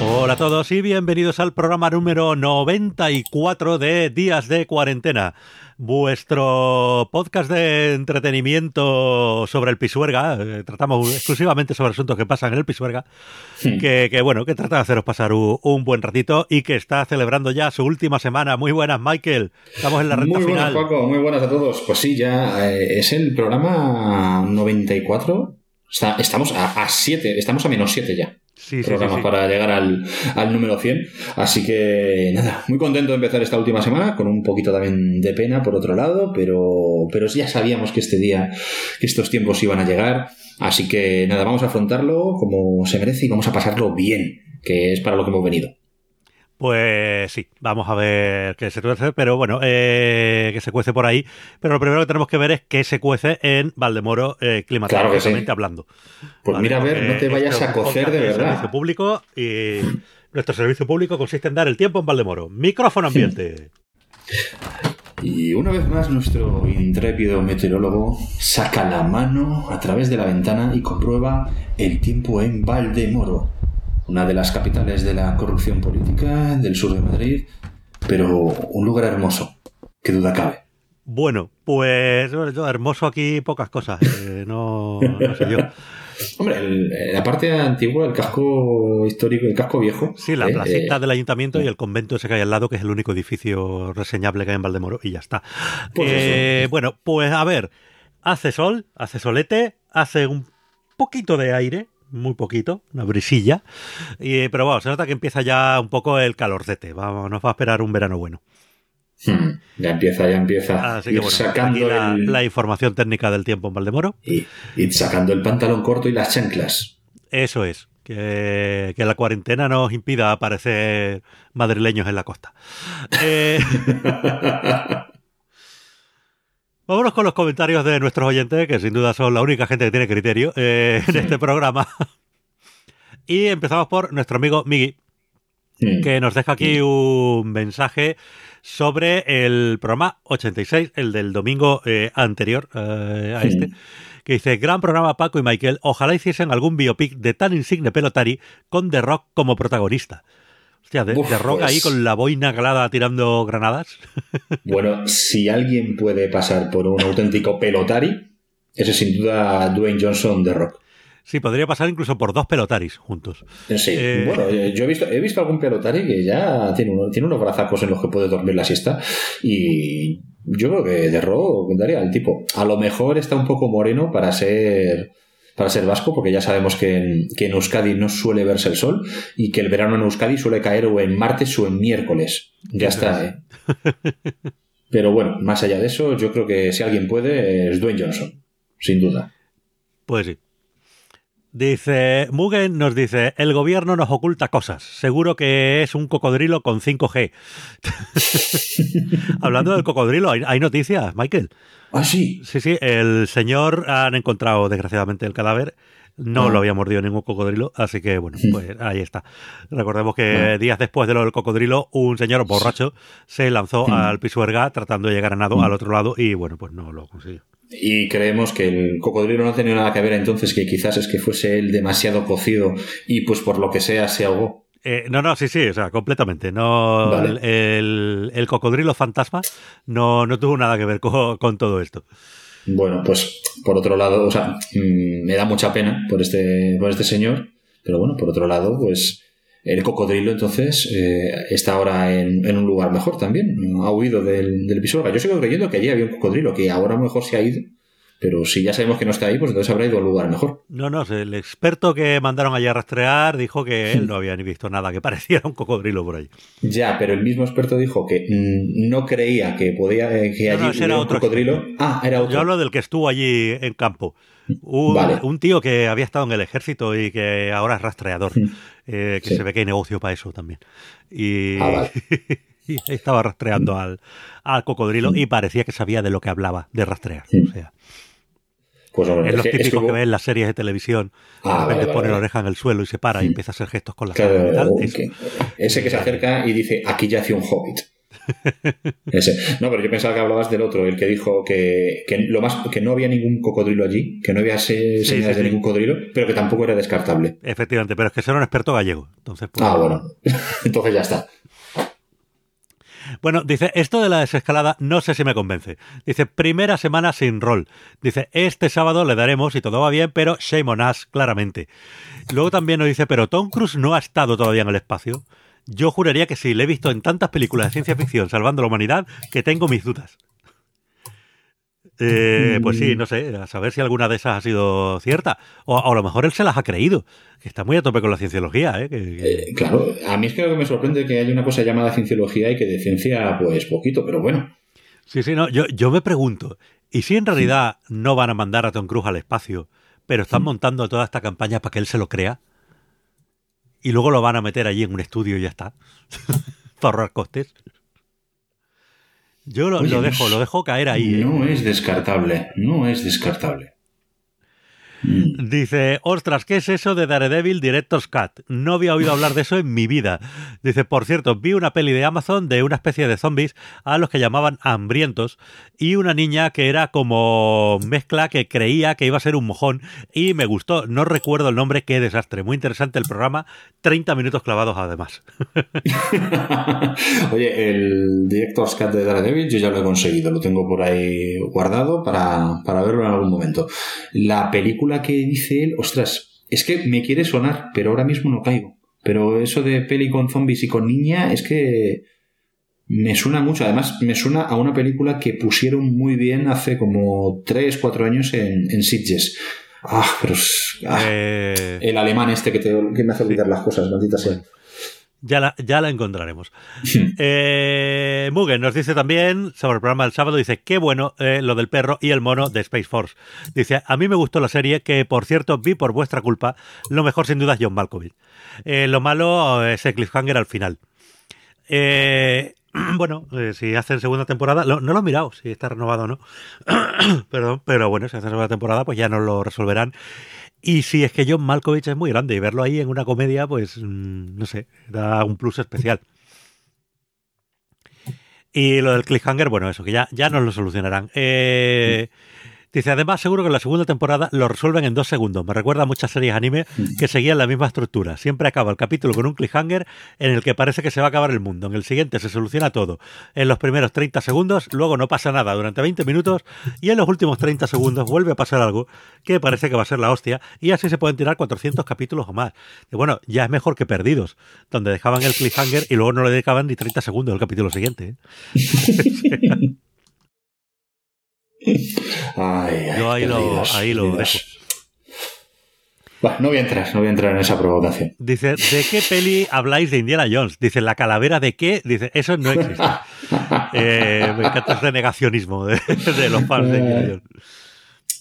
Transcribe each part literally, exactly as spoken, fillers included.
Hola a todos y bienvenidos al programa número noventa y cuatro de Días de Cuarentena, vuestro podcast de entretenimiento sobre el Pisuerga. Tratamos exclusivamente sobre asuntos que pasan en el Pisuerga, sí. que, que bueno, que trata de haceros pasar un, un buen ratito y que está celebrando ya su última semana. Muy buenas, Michael, estamos en la recta final. Muy buenas, Paco, muy buenas a todos. Pues sí, ya eh, es el programa noventa y cuatro, está, estamos a siete, estamos a menos siete ya. Sí, programa sí, sí, sí. Para llegar al, al número cien, así que nada, muy contento de empezar esta última semana, con un poquito también de pena por otro lado, pero, pero ya sabíamos que este día, que estos tiempos iban a llegar, así que nada, vamos a afrontarlo como se merece y vamos a pasarlo bien, que es para lo que hemos venido. Pues sí, vamos a ver qué se cuece, pero bueno, eh, que se cuece por ahí. Pero lo primero que tenemos que ver es qué se cuece en Valdemoro, eh, climatológicamente claro que sí. hablando. Pues vale, mira, a ver, no te vayas a cocer de verdad. Servicio público y nuestro servicio público consiste en dar el tiempo en Valdemoro. Micrófono ambiente. Y una vez más nuestro intrépido meteorólogo saca la mano a través de la ventana y comprueba el tiempo en Valdemoro, una de las capitales de la corrupción política del sur de Madrid, pero un lugar hermoso, qué duda cabe. Bueno, pues yo hermoso aquí pocas cosas, eh, no, no sé yo. Hombre, el, la parte antigua, el casco histórico, el casco viejo. Sí, la eh, placita eh, del ayuntamiento eh. y el convento ese que hay al lado, que es el único edificio reseñable que hay en Valdemoro, y ya está. Pues eh, bueno, pues a ver, hace sol, hace solete, hace un poquito de aire, muy poquito, una brisilla, y, pero bueno, se nota que empieza ya un poco el calorcete. Vamos, nos va a esperar un verano bueno. Hmm, ya empieza, ya empieza. Así que bueno, sacando aquí la, el... la información técnica del tiempo en Valdemoro. Y, y sacando el pantalón corto y las chanclas. Eso es, que, que la cuarentena nos impida aparecer madrileños en la costa. Eh... Vámonos con los comentarios de nuestros oyentes, que sin duda son la única gente que tiene criterio eh, en sí. este programa. Y empezamos por nuestro amigo Miggy, sí. que nos deja aquí sí. un mensaje sobre el programa ochenta y seis, el del domingo eh, anterior eh, a sí. este, que dice: gran programa Paco y Michael, ojalá hiciesen algún biopic de tan insigne pelotari con The Rock como protagonista. Hostia, de, Uf, de Rock pues, ahí con la boina calada tirando granadas. Bueno, si alguien puede pasar por un auténtico pelotari, ese es sin duda Dwayne Johnson de Rock. Sí, podría pasar incluso por dos pelotaris juntos. Sí, eh, bueno, yo he visto, he visto algún pelotari que ya tiene, uno, tiene unos brazacos en los que puede dormir la siesta, y yo creo que de Rock daría al tipo. A lo mejor está un poco moreno para ser... para ser vasco, porque ya sabemos que en, que en Euskadi no suele verse el sol y que el verano en Euskadi suele caer o en martes o en miércoles. Ya está, ¿eh? Pero bueno, más allá de eso, yo creo que si alguien puede es Dwayne Johnson, sin duda. Pues sí. Dice, Mugen nos dice: el gobierno nos oculta cosas, seguro que es un cocodrilo con cinco G. Hablando del cocodrilo, ¿hay, hay noticias, Michael? Ah, sí. Sí, sí, el señor, han encontrado desgraciadamente el cadáver, no ah. lo había mordido ningún cocodrilo, así que bueno, pues ahí está. Recordemos que ah. días después de lo del cocodrilo, un señor borracho se lanzó ah. al Pisuerga tratando de llegar a nado ah. al otro lado y bueno, pues no lo consiguió. Y creemos que el cocodrilo no ha tenido nada que ver, entonces, que quizás es que fuese él demasiado cocido y pues por lo que sea se ahogó. Eh, no, no, sí, sí, o sea, completamente. No, vale. el, el, el cocodrilo fantasma no, no tuvo nada que ver con, con todo esto. Bueno, pues por otro lado, o sea, me da mucha pena por este, por este señor, pero bueno, por otro lado, pues el cocodrilo entonces eh, está ahora en, en un lugar mejor también. Ha huido del, del Pisuerga. Yo sigo creyendo que allí había un cocodrilo, que ahora a lo mejor se ha ido, pero si ya sabemos que no está ahí, pues entonces habrá ido a un lugar mejor. No, no, el experto que mandaron allí a rastrear dijo que él no había ni visto nada que pareciera un cocodrilo por ahí. Ya, pero el mismo experto dijo que no creía que podía que allí no, no, hubiera era otro un cocodrilo. Experto. Ah, era otro. Yo hablo del que estuvo allí en campo. Un, vale. un tío que había estado en el ejército y que ahora es rastreador. Sí. Eh, que sí. se ve que hay negocio para eso también. Y, ah, vale. y estaba rastreando sí. al, al cocodrilo sí. y parecía que sabía de lo que hablaba, de rastrear. Sí. O sea, pues, bueno, es los típicos es que, que ves en las series de televisión. Ah, de repente vale, vale, pone vale. la oreja en el suelo y se para sí. y empieza a hacer gestos con la cara. Claro, y tal. Okay. Ese que se acerca y dice: aquí yace un hobbit. Ese. No, pero yo pensaba que hablabas del otro, el que dijo que, que, lo más, que no había ningún cocodrilo allí, que no había se, sí, señales sí, de sí. ningún cocodrilo, pero que tampoco era descartable. Efectivamente, pero es que era un experto gallego. Entonces, pues... Ah, bueno. Entonces ya está. Bueno, dice, esto de la desescalada no sé si me convence. Dice, primera semana sin rol. Dice, este sábado le daremos, si todo va bien, pero shame on us, claramente. Luego también nos dice, pero Tom Cruise no ha estado todavía en el espacio. Yo juraría que sí, le he visto en tantas películas de ciencia ficción salvando la humanidad que tengo mis dudas. Eh, pues sí, no sé, a saber si alguna de esas ha sido cierta. O a lo mejor él se las ha creído, que está muy a tope con la cienciología. ¿eh? Que, que... Eh, claro, a mí es que lo que me sorprende es que haya una cosa llamada cienciología y que de ciencia, pues poquito, pero bueno. Sí, sí, no, yo, yo me pregunto, ¿y si en realidad sí. no van a mandar a Tom Cruise al espacio, pero están sí. montando toda esta campaña para que él se lo crea? Y luego lo van a meter allí en un estudio y ya está, para ahorrar costes. Yo lo, Oye, lo dejo, no, lo dejo caer ahí. No eh. es descartable, no es descartable. Dice, ostras, ¿qué es eso de Daredevil Director's Cut? No había oído hablar de eso en mi vida. Dice, por cierto, vi una peli de Amazon de una especie de zombies a los que llamaban hambrientos y una niña que era como mezcla que creía que iba a ser un mojón y me gustó. No recuerdo el nombre, qué desastre. Muy interesante el programa, treinta minutos clavados además. Oye, el Director's Cut de Daredevil yo ya lo he conseguido, lo tengo por ahí guardado para, para verlo en algún momento. La película que dice él, ostras, es que me quiere sonar, pero ahora mismo no caigo. Pero eso de peli con zombies y con niña es que me suena mucho. Además, me suena a una película que pusieron muy bien hace como tres, cuatro años en, en Sitges. Ah, pero... Ah, eh... El alemán este que, te, que me hace olvidar sí. las cosas, maldita sea. Ya la, ya la encontraremos. Sí. Eh, Mugen nos dice también sobre el programa del sábado, dice, qué bueno eh, lo del perro y el mono de Space Force. Dice, a mí me gustó la serie, que por cierto vi por vuestra culpa. Lo mejor sin duda es John Malkovich. Eh, lo malo es el cliffhanger al final. Eh, bueno, eh, si hacen segunda temporada, lo, no lo he mirado, si está renovado o no. Perdón, pero bueno, si hacen segunda temporada pues ya nos lo resolverán. Y si es que John Malkovich es muy grande y verlo ahí en una comedia, pues no sé, da un plus especial. Y lo del cliffhanger, bueno, eso, que ya, ya nos lo solucionarán. Eh, dice, además seguro que en la segunda temporada lo resuelven en dos segundos. Me recuerda a muchas series anime que seguían la misma estructura. Siempre acaba el capítulo con un cliffhanger en el que parece que se va a acabar el mundo. En el siguiente se soluciona todo. En los primeros treinta segundos, luego no pasa nada durante veinte minutos y en los últimos treinta segundos vuelve a pasar algo que parece que va a ser la hostia y así se pueden tirar cuatrocientos capítulos o más. Y bueno, ya es mejor que Perdidos, donde dejaban el cliffhanger y luego no le dedicaban ni treinta segundos al capítulo siguiente. ¿eh? Ay, yo ahí lo, ahí lo dejo. Bueno, no voy a entrar, no voy a entrar en esa provocación. Dice, ¿de qué peli habláis de Indiana Jones? Dice, ¿la calavera de qué? Dice, eso no existe. eh, me encanta este negacionismo de, de los fans de Indiana Jones.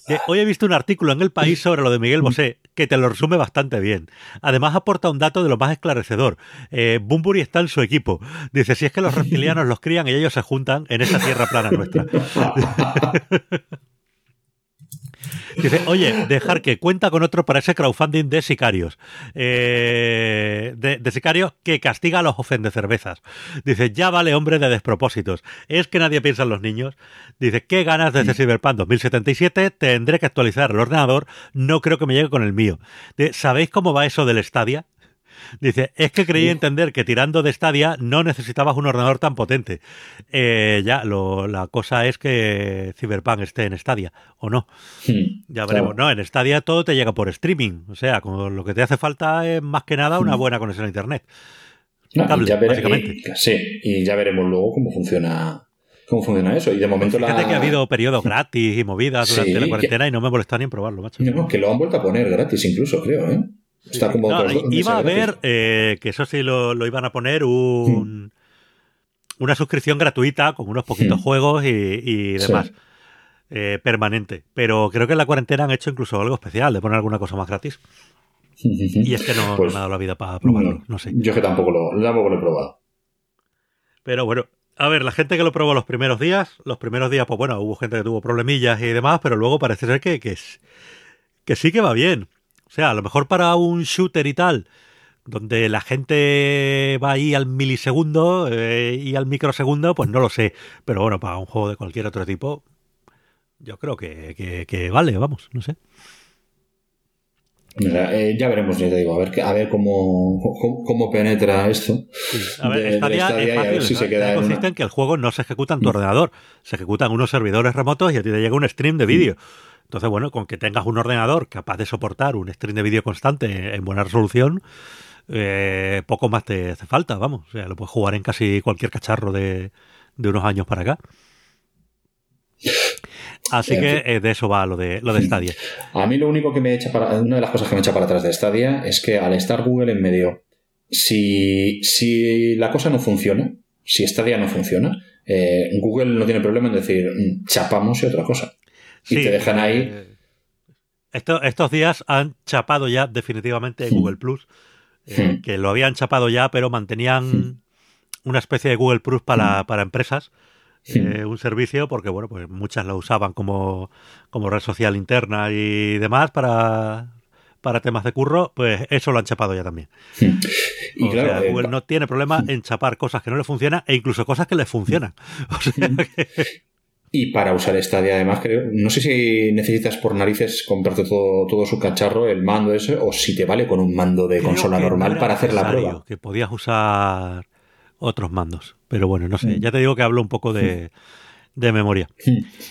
Eh, hoy he visto un artículo en El País sobre lo de Miguel Bosé, que te lo resume bastante bien. Además aporta un dato de lo más esclarecedor. Eh, Bunbury está en su equipo. Dice, si es que los reptilianos los crían y ellos se juntan en esta tierra plana nuestra. Dice, oye, dejar que cuenta con otro para ese crowdfunding de sicarios. Eh, de, de sicarios que castiga a los ofendecervezas. Dice, ya vale, hombre, de despropósitos. Es que nadie piensa en los niños. Dice, qué ganas desde Cyberpunk dos mil setenta y siete. Tendré que actualizar el ordenador. No creo que me llegue con el mío. De, ¿sabéis cómo va eso del Stadia? Dice, es que creí entender que tirando de Stadia no necesitabas un ordenador tan potente. Eh, ya, lo, la cosa es que Cyberpunk esté en Stadia, ¿o no? Sí, ya veremos. Claro. No, en Stadia todo te llega por streaming. O sea, como lo que te hace falta es más que nada una buena conexión a Internet. No, cable, y ya vere, básicamente. Y, sí, y ya veremos luego cómo funciona... ¿Cómo funciona eso? Y de momento Fíjate la... que ha habido periodos gratis y movidas durante sí, la cuarentena que... y no me molesta ni en probarlo, macho. No, que lo han vuelto a poner gratis incluso, creo, ¿eh? Está como no, iba a haber, eh, que eso sí lo, lo iban a poner, un, hmm. una suscripción gratuita con unos poquitos hmm. juegos y, y demás, sí. eh, permanente. Pero creo que en la cuarentena han hecho incluso algo especial, de poner alguna cosa más gratis. Y es que no, pues, no me ha dado la vida para probarlo, no, no sé. Yo es que tampoco lo, tampoco lo he probado. Pero bueno, a ver, la gente que lo probó los primeros días, los primeros días, pues bueno, hubo gente que tuvo problemillas y demás, pero luego parece ser que, que, es, que sí que va bien. O sea, a lo mejor para un shooter y tal, donde la gente va ahí al milisegundo eh, y al microsegundo, pues no lo sé. Pero bueno, para un juego de cualquier otro tipo, yo creo que, que, que vale, vamos, no sé. Mira, eh, ya veremos, ya te digo, a ver, a ver cómo, cómo, cómo penetra esto. Sí, a ver, de, Stadia, de Stadia es fácil, a ver si ¿no? se queda consiste en, una... en que el juego no se ejecuta en tu mm. ordenador, se ejecutan unos servidores remotos y a ti te llega un stream de vídeo. Mm. Entonces, bueno, con que tengas un ordenador capaz de soportar un stream de vídeo constante en buena resolución, eh, poco más te hace falta, vamos. O sea, lo puedes jugar en casi cualquier cacharro de, de unos años para acá. Así que eh, de eso va lo de lo de Stadia. A mí lo único que me echa para, una de las cosas que me echa para atrás de Stadia es que al estar Google en medio, si, si la cosa no funciona, si Stadia no funciona, eh, Google no tiene problema en decir chapamos y otra cosa. Sí, y te dejan ahí. Eh, esto, estos días han chapado ya definitivamente sí. Google Plus, eh, sí. que lo habían chapado ya, pero mantenían sí. una especie de Google Plus para, sí. para empresas. Sí. Eh, un servicio porque bueno pues muchas lo usaban como, como red social interna y demás para, para temas de curro, pues eso lo han chapado ya también. Sí. Y o claro, sea, Google eh, no tiene problema sí. en chapar cosas que no le funcionan e incluso cosas que les funcionan. O sea que... Y para usar Stadia además creo, no sé si necesitas por narices comprarte todo, todo su cacharro, el mando ese, o si te vale con un mando de creo consola normal para hacer la prueba. Que podías usar otros mandos, pero bueno, no sé, ya te digo que hablo un poco de, de memoria.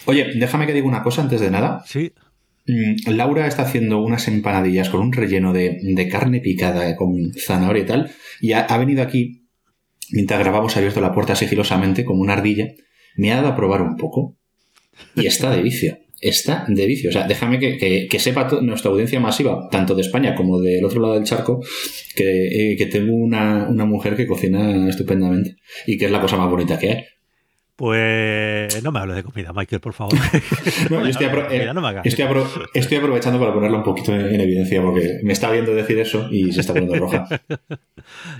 Oye, déjame que diga una cosa antes de nada. Sí. Laura está haciendo unas empanadillas con un relleno de, de carne picada con zanahoria y tal, y ha, ha venido aquí, mientras grabamos, ha abierto la puerta sigilosamente como una ardilla, me ha dado a probar un poco y está de vicio. Está de vicio. O sea, déjame que, que, que sepa to- nuestra audiencia masiva, tanto de España como del otro lado del charco, que, eh, que tengo una, una mujer que cocina estupendamente y que es la cosa más bonita que hay. Pues no me hables de comida, Michael, por favor. No, yo estoy, apro- comida, no me hagas. Estoy, apro- estoy aprovechando para ponerla un poquito en, en evidencia porque me está viendo decir eso y se está poniendo roja.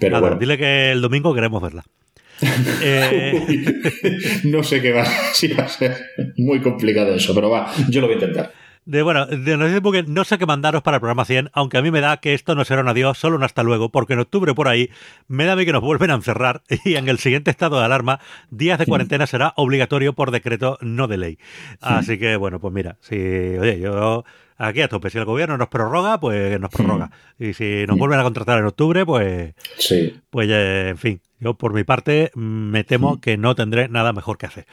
Pero nada, bueno. Dile que el domingo queremos verla. Eh... Uy, no sé qué va, si va a ser muy complicado eso, pero va, yo lo voy a intentar. De, bueno, de, no, sé porque, no sé qué mandaros para el programa cien, aunque a mí me da que esto no será un adiós, solo un hasta luego, porque en octubre por ahí me da a mí que nos vuelven a encerrar y en el siguiente estado de alarma, días de cuarentena será obligatorio por decreto, no de ley. Así que bueno, pues mira, si, oye, yo aquí a tope, si el gobierno nos prorroga, pues nos prorroga. Y si nos vuelven a contratar en octubre, pues, sí. pues en fin. Yo, por mi parte, me temo sí. que no tendré nada mejor que hacer.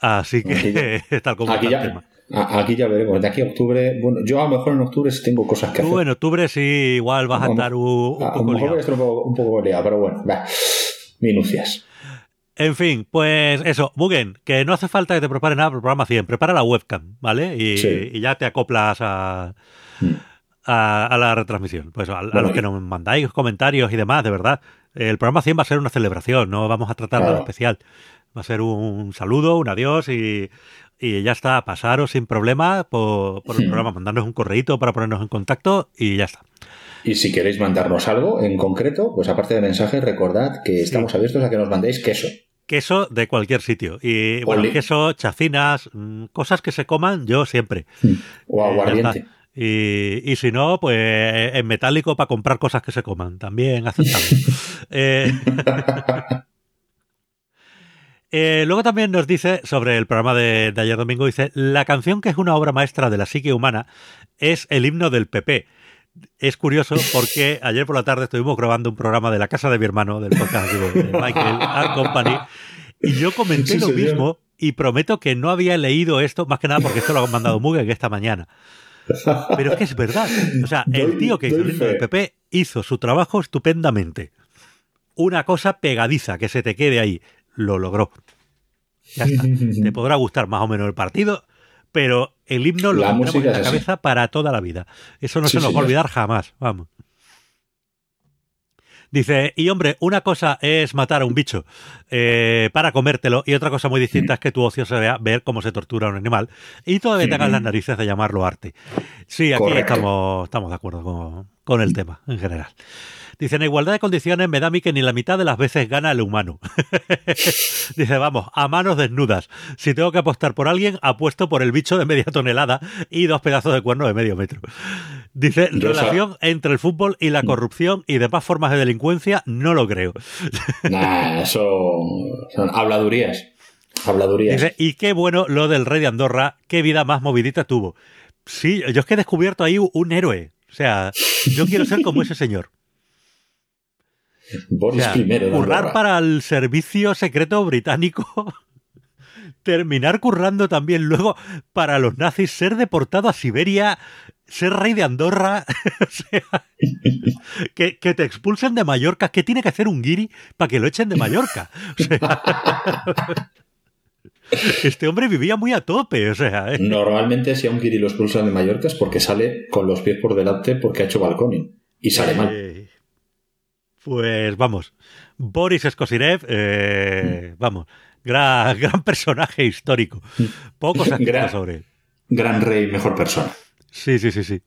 Así que, ya, tal como aquí está ya, el tema. A, aquí ya veremos. De aquí a octubre... Bueno, yo a lo mejor en octubre sí tengo cosas que Tú, hacer. Tú en octubre sí, igual vas a, a estar un, un a, poco liado. A lo mejor voy a estar un poco, un poco liado, pero bueno, va. Minucias. En fin, pues eso, Mugen, que no hace falta que te prepares nada para el programa cien. Prepara la webcam, ¿vale? Y, sí. y ya te acoplas a... Mm. A, a la retransmisión, pues a, bueno, a los que nos mandáis comentarios y demás, de verdad el programa cien va a ser una celebración, no vamos a tratar nada claro. especial, va a ser un, un saludo, un adiós y, y ya está, pasaros sin problema por, por el sí. programa, mandarnos un correíto para ponernos en contacto y ya está. Y si queréis mandarnos algo en concreto, pues aparte de mensajes, recordad que estamos sí. abiertos a que nos mandéis queso queso de cualquier sitio y bueno, Olé. queso, chacinas, cosas que se coman, yo siempre sí. o aguardiente. eh, Y, y si no, pues en metálico para comprar cosas que se coman. También aceptamos. eh, eh, luego también nos dice, sobre el programa de, de ayer domingo, dice, la canción que es una obra maestra de la psique humana es el himno del P P. Es curioso porque ayer por la tarde estuvimos grabando un programa de la casa de mi hermano, del podcast de Michael and Company, y yo comenté sí, lo señor. mismo y prometo que no había leído esto, más que nada porque esto lo han mandado Mugen esta mañana. Pero es que es verdad. O sea, doy, el tío que hizo el himno del P P hizo su trabajo estupendamente. Una cosa pegadiza, que se te quede ahí. Lo logró. Ya está. Te podrá gustar más o menos el partido, pero el himno lo tenemos en la cabeza así. Para toda la vida. Eso no sí, se nos sí, va a olvidar jamás. Vamos. Dice, y hombre, una cosa es matar a un bicho eh, para comértelo y otra cosa muy distinta es que tu ocio se vea ver cómo se tortura a un animal y todavía sí. tengas las narices de llamarlo arte. Sí, aquí estamos, estamos de acuerdo con, con el tema en general. Dice, en igualdad de condiciones me da a mí que ni la mitad de las veces gana el humano. Dice, vamos, a manos desnudas. Si tengo que apostar por alguien, apuesto por el bicho de media tonelada y dos pedazos de cuerno de medio metro. Dice, yo relación so... entre el fútbol y la corrupción y demás formas de delincuencia, no lo creo. Nah, eso son habladurías. Habladurías. Dice, y qué bueno lo del rey de Andorra, qué vida más movidita tuvo. Sí, yo es que he descubierto ahí un héroe. O sea, yo quiero ser como ese señor. Boris, o sea, primero, currar para el servicio secreto británico, terminar currando también luego para los nazis, ser deportado a Siberia, ser rey de Andorra, o sea, que, que te expulsen de Mallorca. ¿Qué tiene que hacer un guiri para que lo echen de Mallorca? O sea, este hombre vivía muy a tope, o sea, ¿eh? Normalmente si a un guiri lo expulsan de Mallorca es porque sale con los pies por delante porque ha hecho balconing y sale eh... mal. Pues vamos, Boris Skocirev, eh, vamos, gran, gran personaje histórico. Pocos aspectos sobre él. Gran rey, mejor persona. Sí, sí, sí, sí.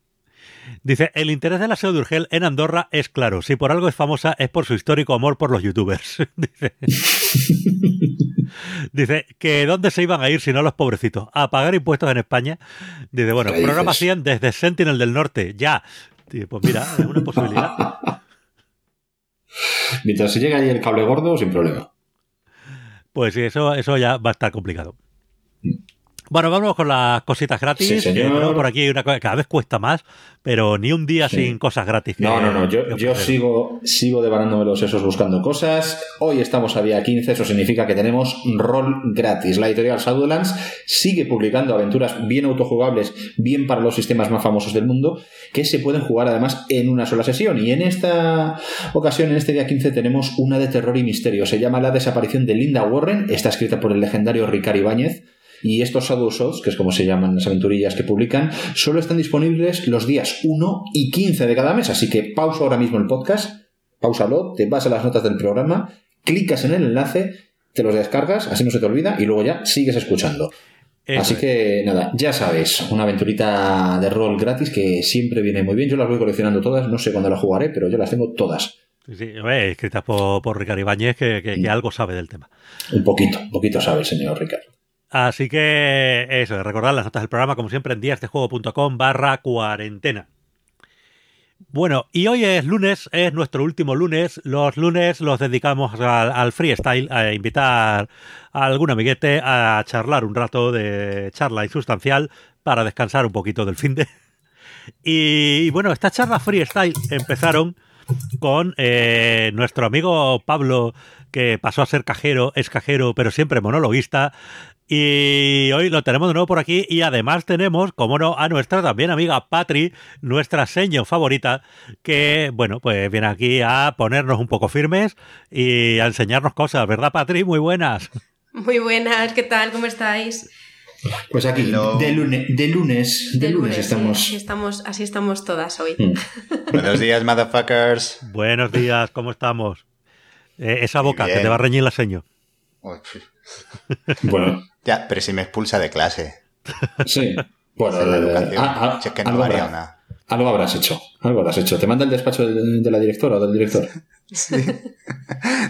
Dice, el interés de la S E O de Urgel en Andorra es claro. Si por algo es famosa es por su histórico amor por los youtubers. Dice, dice que ¿dónde se iban a ir si no los pobrecitos? A pagar impuestos en España. Dice, bueno, programa cien desde Sentinel del Norte, ya. Dice, pues mira, es una posibilidad. Mientras se llega ahí el cable gordo, sin problema. Pues sí, eso, eso ya va a estar complicado. Bueno, vamos con las cositas gratis. Sí, señor. Bueno, por aquí hay una cosa, cada vez cuesta más, pero ni un día sí. sin cosas gratis. Que, no, no, no. Yo, yo sigo, sigo devanándome los sesos buscando cosas. Hoy estamos a día quince, eso significa que tenemos rol gratis. La editorial Shadowlands sigue publicando aventuras bien autojugables, bien para los sistemas más famosos del mundo, que se pueden jugar además en una sola sesión. Y en esta ocasión, en este día quince, tenemos una de terror y misterio. Se llama La desaparición de Linda Warren. Está escrita por el legendario Ricardo Ibáñez. Y estos Shadow Shots, que es como se llaman las aventurillas que publican, solo están disponibles los días uno y quince de cada mes. Así que pausa ahora mismo el podcast, pausalo, te vas a las notas del programa, clicas en el enlace, te los descargas, así no se te olvida, y luego ya sigues escuchando. Eso así es. Que nada, ya sabes, una aventurita de rol gratis que siempre viene muy bien. Yo las voy coleccionando todas, no sé cuándo las jugaré, pero yo las tengo todas. Sí, eh, escritas por, por Ricardo Ibáñez, que, que, que algo sabe del tema. Un poquito, un poquito sabe el señor Ricardo. Así que eso, recordad las notas del programa, como siempre, en díasdejuego.com barra cuarentena. Bueno, y hoy es lunes, es nuestro último lunes. Los lunes los dedicamos al, al freestyle, a invitar a algún amiguete a charlar un rato de charla insustancial para descansar un poquito del finde. Y, y bueno, estas charlas freestyle empezaron con eh, nuestro amigo Pablo, que pasó a ser cajero, es cajero, pero siempre monologuista. Y hoy lo tenemos de nuevo por aquí y además tenemos, como no, a nuestra también amiga Patri, nuestra seño favorita, que, bueno, pues viene aquí a ponernos un poco firmes y a enseñarnos cosas, ¿verdad, Patri? Muy buenas. Muy buenas, ¿qué tal? ¿Cómo estáis? Pues aquí, de lunes, de lunes, de, de lunes, lunes estamos. Sí, estamos. Así estamos todas hoy. Mm. Buenos días, motherfuckers. Buenos días, ¿cómo estamos? Eh, esa boca, que te va a reñir la seño. Bueno. Ya, pero si me expulsa de clase. Sí. Bueno, la educación. Ah, ah, si es que no varía nada. Algo habrás hecho. Algo habrás hecho. ¿Te manda el despacho de, de la directora o del director? Sí.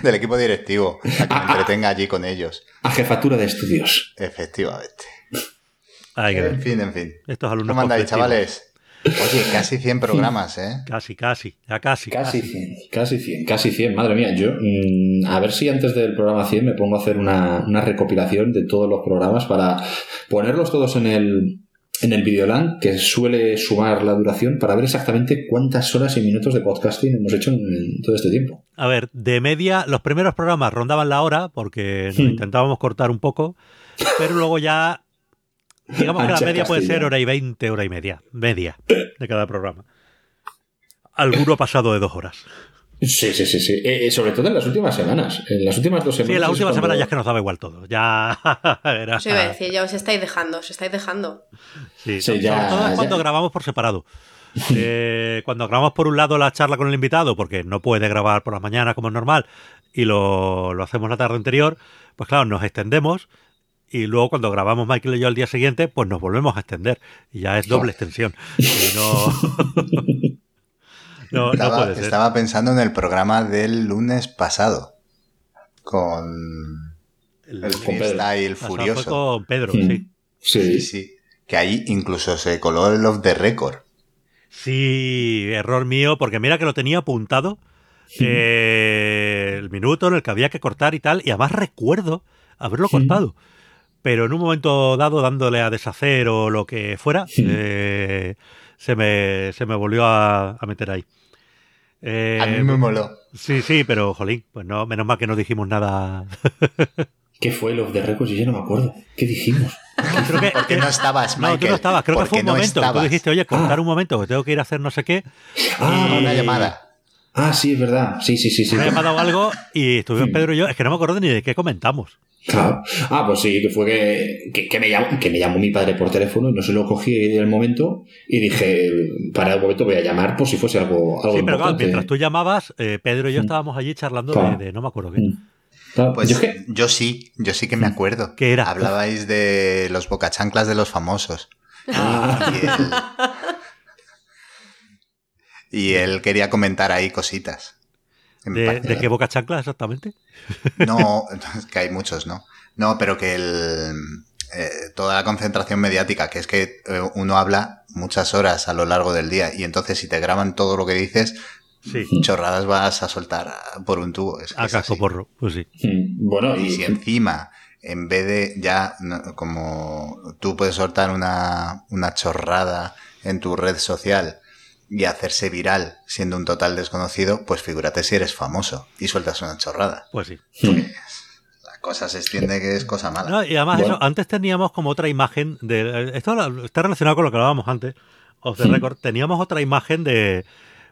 Del equipo directivo. A que me entretenga allí con ellos. A jefatura de estudios. Efectivamente. Ay, en bien. fin, en fin. Estos alumnos. ¿Cómo andáis, chavales? Oye, casi cien programas, ¿eh? Casi, casi, ya casi. Casi, casi. cien, casi cien, casi cien. Madre mía, yo mmm, a ver si antes del programa cien me pongo a hacer una, una recopilación de todos los programas para ponerlos todos en el, en el Videoland, que suele sumar la duración, para ver exactamente cuántas horas y minutos de podcasting hemos hecho en, en todo este tiempo. A ver, de media, los primeros programas rondaban la hora, porque nos hmm. intentábamos cortar un poco, pero luego ya... Digamos que la media puede ser hora y veinte, hora y media. Media de cada programa. Alguno ha pasado de dos horas. Sí, sí, sí, sí. Eh, sobre todo en las últimas semanas. En las últimas dos semanas. Sí, en las últimas semanas cuando... ya es que nos daba igual todo. Ya era. Sí, iba a decir, ya os estáis dejando, os estáis dejando. Sí, sí, ya, sobre todo es cuando ya. grabamos por separado. Eh, cuando grabamos por un lado la charla con el invitado, porque no puede grabar por las mañanas como es normal, y lo, lo hacemos la tarde anterior, pues claro, nos extendemos. Y luego cuando grabamos Michael y yo al día siguiente, pues nos volvemos a extender. Y ya es doble extensión. Y no... no, estaba, no puede ser. Estaba pensando en el programa del lunes pasado. Con el, el freestyle furioso. Fue con Pedro, sí. Sí. sí. sí, sí. Que ahí incluso se coló el off the record. Sí, error mío, porque mira que lo tenía apuntado, sí. eh, el minuto en el que había que cortar y tal, y además recuerdo haberlo sí. cortado, pero en un momento dado, dándole a deshacer o lo que fuera, sí. eh, se me se me volvió a, a meter ahí. Eh, a mí me moló. Sí, sí, pero jolín, pues no, menos mal que no dijimos nada. ¿Qué fue el off the record? Yo ya no me acuerdo. ¿Qué dijimos? Creo que, porque que, no estabas, Michael. No, tú no estabas. Creo que fue un no momento. Estabas. Tú dijiste, oye, cortar ah. un momento, que tengo que ir a hacer no sé qué. Ah, y... una llamada. Ah, sí, es verdad. Sí, sí, sí. sí. Una llamada o algo y estuvimos Pedro y yo. Es que no me acuerdo ni de qué comentamos. Claro. Ah, pues sí, que fue que, que, que, me llamó, que me llamó mi padre por teléfono y no se lo cogí en el momento y dije, para el momento voy a llamar por si fuese algo, algo sí, pero importante. Claro, mientras tú llamabas, eh, Pedro y yo estábamos allí charlando claro. de, de no me acuerdo qué. Mm. Pues yo, yo sí, yo sí que me acuerdo. ¿Qué era? Hablabais de los bocachanclas de los famosos. Ah. Y, él, y él quería comentar ahí cositas. ¿De, ¿de qué bocachanclas exactamente? No, es que hay muchos, ¿no? No, pero que el, eh, toda la concentración mediática, que es que uno habla muchas horas a lo largo del día y entonces si te graban todo lo que dices... Sí. Chorradas vas a soltar por un tubo. Es que a casco porro, pues sí. Bueno, y si encima, en vez de ya, no, como tú puedes soltar una, una chorrada en tu red social y hacerse viral siendo un total desconocido, pues figúrate si eres famoso y sueltas una chorrada. Pues sí. Pues, la cosa se extiende que es cosa mala. No, y además, bueno. eso, antes teníamos como otra imagen de. Esto está relacionado con lo que hablábamos antes. Off the record, teníamos otra imagen de.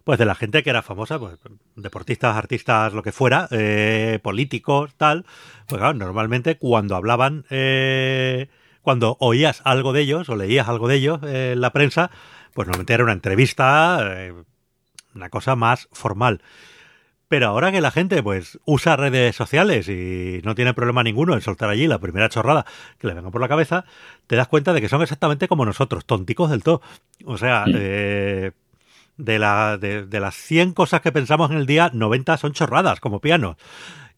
Pues de la gente que era famosa, pues deportistas, artistas, lo que fuera, eh, políticos, tal. Pues claro, normalmente cuando hablaban, eh, cuando oías algo de ellos o leías algo de ellos eh, en la prensa, pues normalmente era una entrevista, eh, una cosa más formal. Pero ahora que la gente pues usa redes sociales y no tiene problema ninguno en soltar allí la primera chorrada que le venga por la cabeza, te das cuenta de que son exactamente como nosotros, tonticos del todo. O sea... Eh, De, la, de, de las cien cosas que pensamos en el día, noventa son chorradas, como pianos.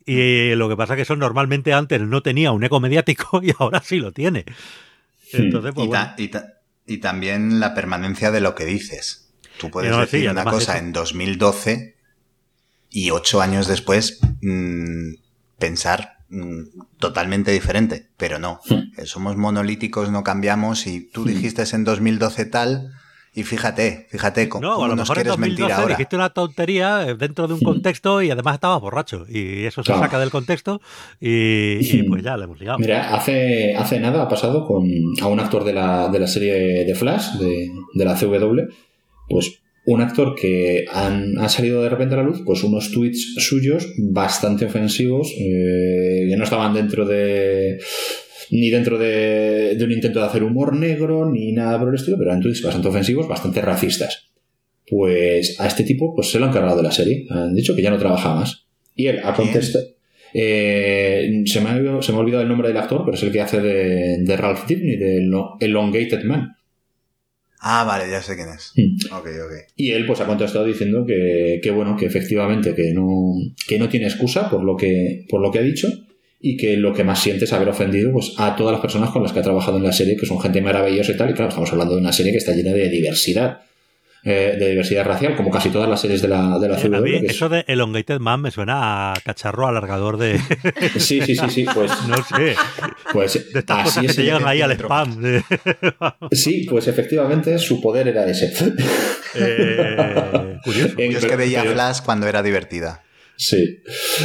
Y lo que pasa es que eso normalmente antes no tenía un eco mediático y ahora sí lo tiene. Entonces, pues, y, bueno. ta, y, ta, y también la permanencia de lo que dices. Tú puedes no, decir sí, una cosa eso. En dos mil doce y ocho años después mmm, pensar mmm, totalmente diferente, pero no. Sí. Somos monolíticos, no cambiamos y tú sí. dijiste en dos mil doce tal... Y fíjate, fíjate cómo, no, cómo a lo nos mejor quieres en dos mil doce mentir ahora. Dijiste una tontería dentro de un contexto y además estabas borracho. Y eso se claro. saca del contexto y, y pues ya, le hemos ligado. Mira, hace, hace nada ha pasado con a un actor de la, de la serie de Flash, de, de la C W, pues un actor que han, han salido de repente a la luz, pues unos tweets suyos bastante ofensivos eh, que no estaban dentro de... ni dentro de, de un intento de hacer humor negro, ni nada por el estilo, pero eran tweets bastante ofensivos, bastante racistas. Pues a este tipo pues se lo han cargado de la serie, han dicho que ya no trabaja más. Y él ha contestado... Eh, se, me ha, se me ha olvidado el nombre del actor, pero es el que hace de, de Ralph Dibny, de Elongated Man. Ah, vale, ya sé quién es. Mm. Okay, okay. Y él pues ha contestado diciendo que, que bueno, que efectivamente que no, que no tiene excusa por lo que, por lo que ha dicho, y que lo que más siente es haber ofendido pues a todas las personas con las que ha trabajado en la serie, que son gente maravillosa y tal, y claro, estamos hablando de una serie que está llena de diversidad, eh, de diversidad racial, como casi todas las series de la de la C W. A mí eso es... de Elongated Man me suena a cacharro alargador de... Sí, sí, sí, sí, pues... No sé, pues, de estas cosas que te llegan ahí al spam. De... Sí, pues efectivamente su poder era ese. Eh, curioso. Yo es que veía Flash cuando era divertida. Sí.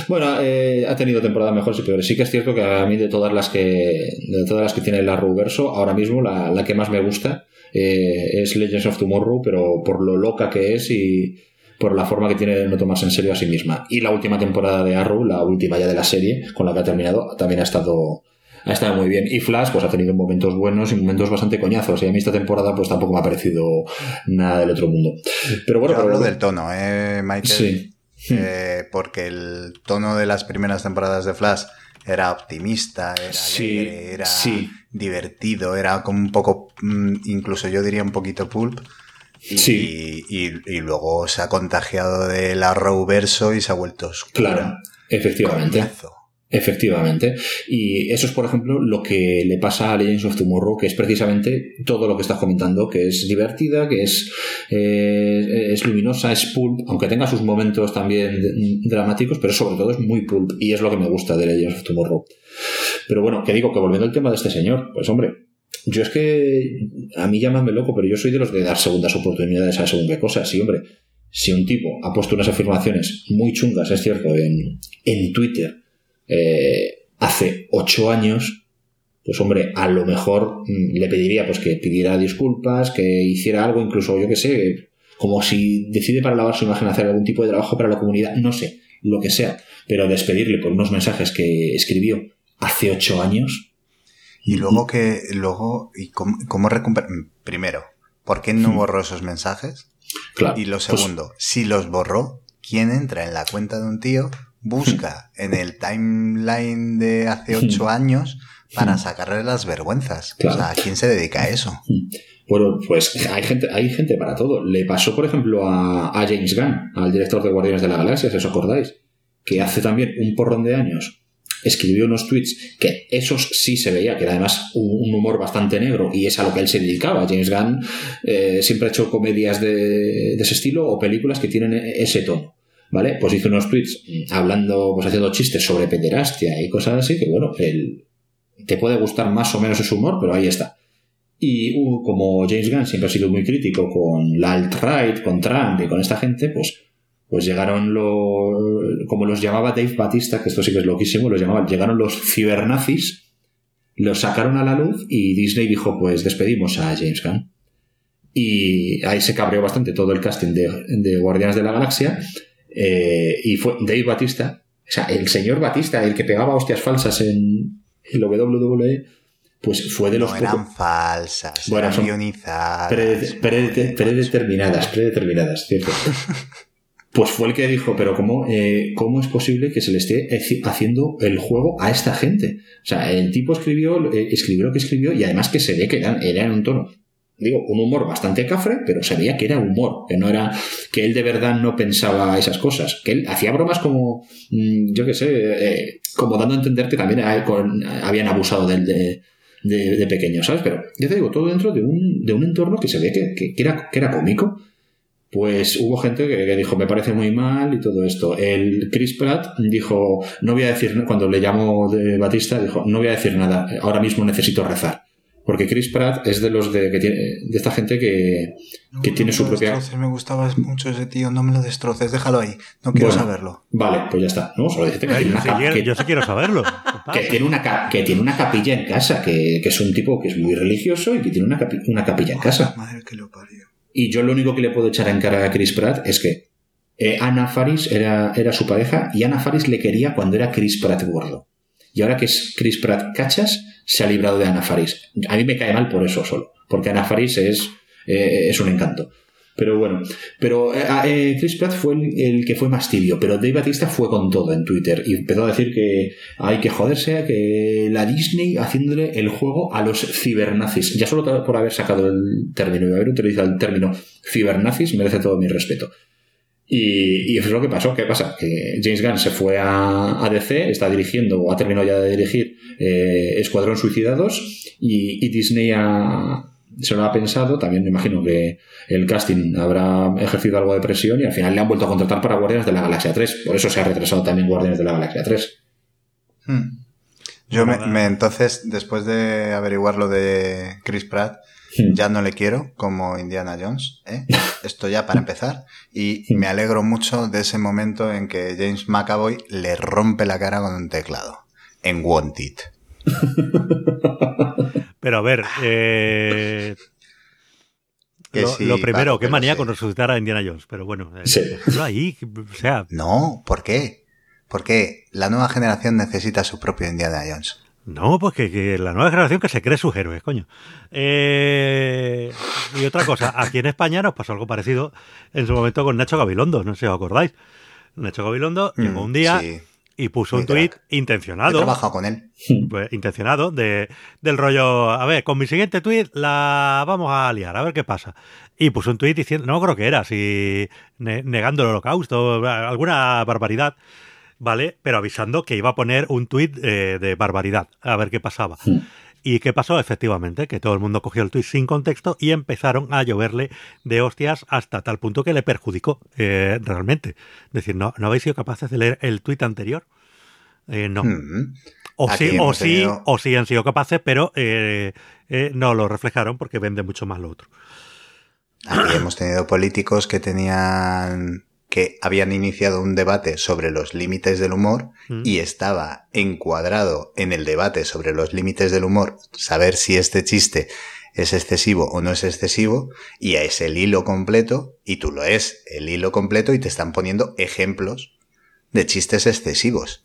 Bueno, eh, ha tenido temporadas mejores y peores. Sí que es cierto que a mí de todas las que de todas las que tiene el Arrowverso, ahora mismo la, la que más me gusta eh, es Legends of Tomorrow, pero por lo loca que es y por la forma que tiene de no tomarse en serio a sí misma. Y la última temporada de Arrow, la última ya de la serie, con la que ha terminado, también ha estado ha estado muy bien. Y Flash pues ha tenido momentos buenos y momentos bastante coñazos. Y a mí esta temporada pues tampoco me ha parecido nada del otro mundo. Pero bueno, yo hablo pero... del tono, eh, Michael. Sí. Eh, porque el tono de las primeras temporadas de Flash era optimista, era, sí, alegre, era sí. divertido, era como un poco, incluso yo diría un poquito pulp. Y, sí. y, y, y luego se ha contagiado del Arrowverso y se ha vuelto oscuro. Claro, efectivamente. Coñazo. Efectivamente. Y eso es, por ejemplo, lo que le pasa a Legends of Tomorrow, que es precisamente todo lo que estás comentando, que es divertida, que es, eh, es luminosa, es pulp, aunque tenga sus momentos también dramáticos, pero sobre todo es muy pulp, y es lo que me gusta de Legends of Tomorrow. Pero bueno, que digo, que volviendo al tema de este señor, pues hombre, yo es que, a mí llámame loco, pero yo soy de los de dar segundas oportunidades a según qué cosas, sí, hombre. Si un tipo ha puesto unas afirmaciones muy chungas, es cierto, en, en Twitter, Eh, hace ocho años, pues hombre, a lo mejor mm, le pediría pues que pidiera disculpas, que hiciera algo, incluso yo que sé, como si decide para lavar su imagen hacer algún tipo de trabajo para la comunidad, no sé, lo que sea, pero despedirle por unos mensajes que escribió hace ocho años. Y luego que luego y cómo, cómo recuperar, primero, ¿por qué no borró esos mensajes? Claro, y lo segundo, pues, si los borró, ¿quién entra en la cuenta de un tío? Busca en el timeline de hace ocho años para sacarle las vergüenzas. Claro. O sea, ¿a quién se dedica a eso? Bueno, pues hay gente, hay gente para todo. Le pasó, por ejemplo, a, a James Gunn, al director de Guardianes de la Galaxia, si os acordáis, que hace también un porrón de años escribió unos tweets que esos sí se veía, que era además un humor bastante negro, y es a lo que él se dedicaba. James Gunn eh, siempre ha hecho comedias de, de ese estilo o películas que tienen ese tono. ¿Vale? Pues hizo unos tweets hablando, pues haciendo chistes sobre pederastia y cosas así, que bueno, el, te puede gustar más o menos ese humor, pero ahí está. Y uh, como James Gunn siempre ha sido muy crítico con la alt-right, con Trump y con esta gente, pues, pues llegaron los, como los llamaba Dave Batista, que esto sí que es loquísimo, los llamaba, llegaron los cibernazis, los sacaron a la luz y Disney dijo, pues despedimos a James Gunn. Y ahí se cabreó bastante todo el casting de, de Guardianes de la Galaxia. Eh, y fue Dave Batista, o sea, el señor Batista, el que pegaba hostias falsas en el W W E, pues fue de los no eran pocos... falsas, bueno, eran guionizadas, prede- prede- predeterminadas, predeterminadas, ¿cierto? Pues fue el que dijo, pero ¿cómo, eh, ¿cómo es posible que se le esté haciendo el juego a esta gente? O sea, el tipo escribió, eh, escribió lo que escribió, y además que se ve que era, era en un tono, digo, un humor bastante cafre, pero se veía que era humor, que no era, que él de verdad no pensaba esas cosas, que él hacía bromas como, yo qué sé, eh, como dando a entender que también a él con, habían abusado de él de, de, de pequeño, ¿sabes? Pero yo te digo, todo dentro de un, de un entorno que se ve que, que, que, era, que era cómico. Pues hubo gente que, que dijo, me parece muy mal y todo esto. El Chris Pratt dijo, no voy a decir, cuando le llamó de Batista, dijo, no voy a decir nada, ahora mismo necesito rezar. Porque Chris Pratt es de los de que tiene, de esta gente que, que no, tiene no su propia. Destroces, me gustaba mucho ese tío, no me lo destroces, déjalo ahí, no quiero bueno, saberlo. Vale, pues ya está. No, solo decirte que tiene una ca... quiero, que... yo sí quiero saberlo. que tiene una ca... que tiene una capilla en casa, que, que es un tipo que es muy religioso y que tiene una, capi... una capilla en oh, casa. Madre que lo parió. Y yo lo único que le puedo echar en cara a Chris Pratt es que eh, Ana Faris era, era su pareja, y Ana Faris le quería cuando era Chris Pratt gordo. Y ahora que es Chris Pratt cachas, se ha librado de Ana Faris. A mí me cae mal por eso solo, porque Ana Faris es, eh, es un encanto. Pero bueno, pero eh, eh, Chris Pratt fue el, el que fue más tibio, pero Dave Batista fue con todo en Twitter y empezó a decir que hay que joderse, que la Disney haciéndole el juego a los cibernazis. Ya solo por haber sacado el término y haber utilizado el término cibernazis merece todo mi respeto. Y, y eso es lo que pasó. ¿Qué pasa? Que James Gunn se fue a, a D C, está dirigiendo o ha terminado ya de dirigir eh, Escuadrón Suicida dos, y, y Disney ha, se lo ha pensado. También me imagino que el casting habrá ejercido algo de presión y al final le han vuelto a contratar para Guardianes de la Galaxia tres. Por eso se ha retrasado también Guardianes de la Galaxia tres. Hmm. Yo me, me entonces, después de averiguar lo de Chris Pratt, ya no le quiero como Indiana Jones, ¿eh? Esto ya para empezar. Y me alegro mucho de ese momento en que James McAvoy le rompe la cara con un teclado en Wanted. Pero a ver, eh, lo, sí, lo primero, claro, qué manía sí. con resucitar a Indiana Jones, pero bueno, eh, sí. dejarlo ahí, o sea. No, ¿por qué? Porque la nueva generación necesita su propio Indiana Jones. No, pues que, que la nueva generación que se cree sus héroes, coño. Eh, y otra cosa, aquí en España nos pasó algo parecido en su momento con Nacho Gabilondo, no sé si os acordáis. Nacho Gabilondo mm, llegó un día sí. y puso un tuit intencionado. He trabajado con él. Pues, intencionado, de, del rollo, a ver, con mi siguiente tuit la vamos a liar, a ver qué pasa. Y puso un tuit diciendo, no creo que era, si ne, negando el holocausto, alguna barbaridad. ¿vale? Pero avisando que iba a poner un tuit eh, de barbaridad, a ver qué pasaba. Sí. ¿Y qué pasó? Efectivamente, que todo el mundo cogió el tuit sin contexto y empezaron a lloverle de hostias hasta tal punto que le perjudicó eh, realmente. Es decir, ¿no, no habéis sido capaces de leer el tuit anterior? Eh, no. Mm-hmm. O sí, o sí, tenido... o sí han sido capaces, pero eh, eh, no lo reflejaron porque vende mucho más lo otro. Aquí hemos tenido políticos que tenían... que habían iniciado un debate sobre los límites del humor mm. y estaba encuadrado en el debate sobre los límites del humor, saber si este chiste es excesivo o no es excesivo, y es el hilo completo, y tú lo es, el hilo completo, y te están poniendo ejemplos de chistes excesivos.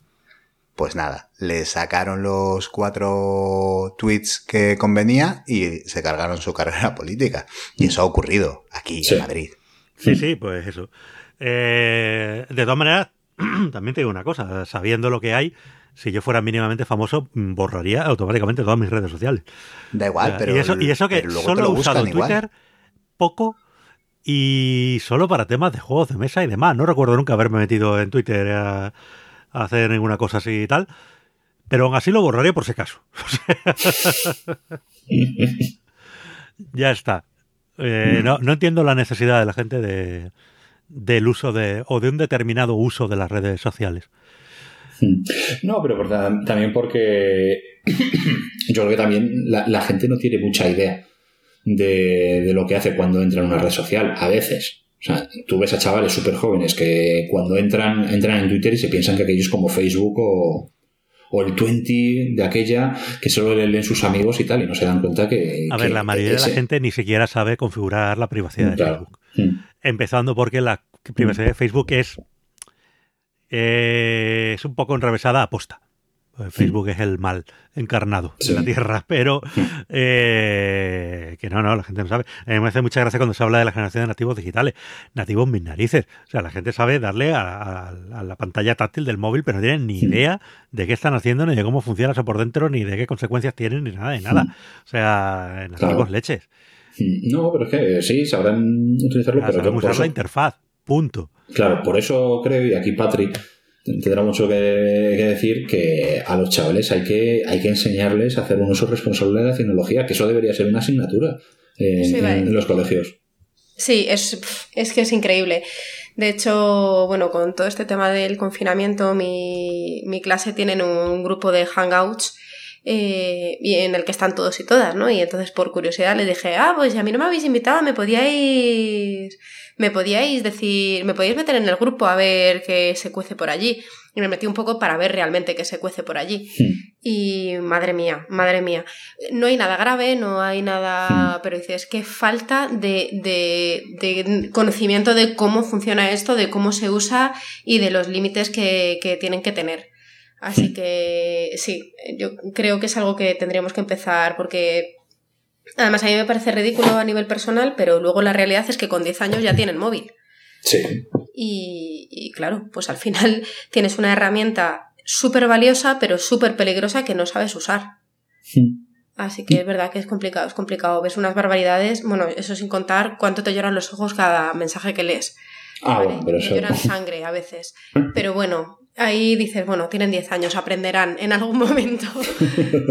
Pues nada, le sacaron los cuatro tweets que convenía y se cargaron su carrera política. Y eso ha ocurrido aquí sí. en Madrid. Sí, sí, pues eso. Eh, de todas maneras, también te digo una cosa, sabiendo lo que hay, si yo fuera mínimamente famoso, borraría automáticamente todas mis redes sociales. Da igual, o sea, pero... Y eso, el, y eso que solo he usado Twitter igual. Poco y solo para temas de juegos de mesa y demás. No recuerdo nunca haberme metido en Twitter a, a hacer ninguna cosa así y tal, pero aún así lo borraría por si acaso. Ya está. Eh, no, no entiendo la necesidad de la gente de... del uso de o de un determinado uso de las redes sociales. No, pero por, también porque yo creo que también la, la gente no tiene mucha idea de, de lo que hace cuando entra en una red social, a veces. O sea, tú ves a chavales súper jóvenes que cuando entran entran en Twitter y se piensan que aquellos como Facebook o, o el veinte de aquella que solo le leen sus amigos y tal, y no se dan cuenta que... A que, ver, la mayoría ese... de la gente ni siquiera sabe configurar la privacidad claro. de Facebook. Hmm. Empezando porque la privacidad de Facebook es, eh, es un poco enrevesada a posta. Facebook sí. es el mal encarnado sí. en la tierra, pero eh, que no, no, la gente no sabe. A mí me hace mucha gracia cuando se habla de la generación de nativos digitales. Nativos mis narices. O sea, la gente sabe darle a, a, a la pantalla táctil del móvil, pero no tienen ni sí. idea de qué están haciendo, ni de cómo funciona eso por dentro, ni de qué consecuencias tienen, ni nada de nada. Sí. O sea, nativos claro. leches. No, pero es que sí, sabrán utilizarlo, claro, pero sabrán usar eso, la interfaz, punto. Claro, por eso creo, y aquí Patri tendrá mucho que, que decir, que a los chavales hay que, hay que enseñarles a hacer un uso responsable de la tecnología, que eso debería ser una asignatura en, sí, vale. en los colegios. Sí, es, es que es increíble. De hecho, bueno, con todo este tema del confinamiento, mi, mi clase tienen un grupo de hangouts Eh, y en el que están todos y todas, ¿no? Y entonces por curiosidad les dije, ah, pues a mí no me habéis invitado, me podíais me podíais decir, me podíais meter en el grupo a ver qué se cuece por allí, y me metí un poco para ver realmente qué se cuece por allí sí. y madre mía, madre mía no hay nada grave, no hay nada sí. pero dices, qué falta de, de, de conocimiento de cómo funciona esto, de cómo se usa y de los límites que, que tienen que tener. Así que sí, yo creo que es algo que tendríamos que empezar, porque además a mí me parece ridículo a nivel personal, pero luego la realidad es que con diez años ya tienen móvil. Sí. Y, y claro, pues al final tienes una herramienta súper valiosa, pero súper peligrosa que no sabes usar. Sí. Así que es verdad que es complicado, es complicado. Ves unas barbaridades, bueno, eso sin contar cuánto te lloran los ojos cada mensaje que lees. Ah, vale, bueno, pero me eso... lloran sangre a veces. Pero bueno... Ahí dices, bueno, tienen diez años, aprenderán en algún momento,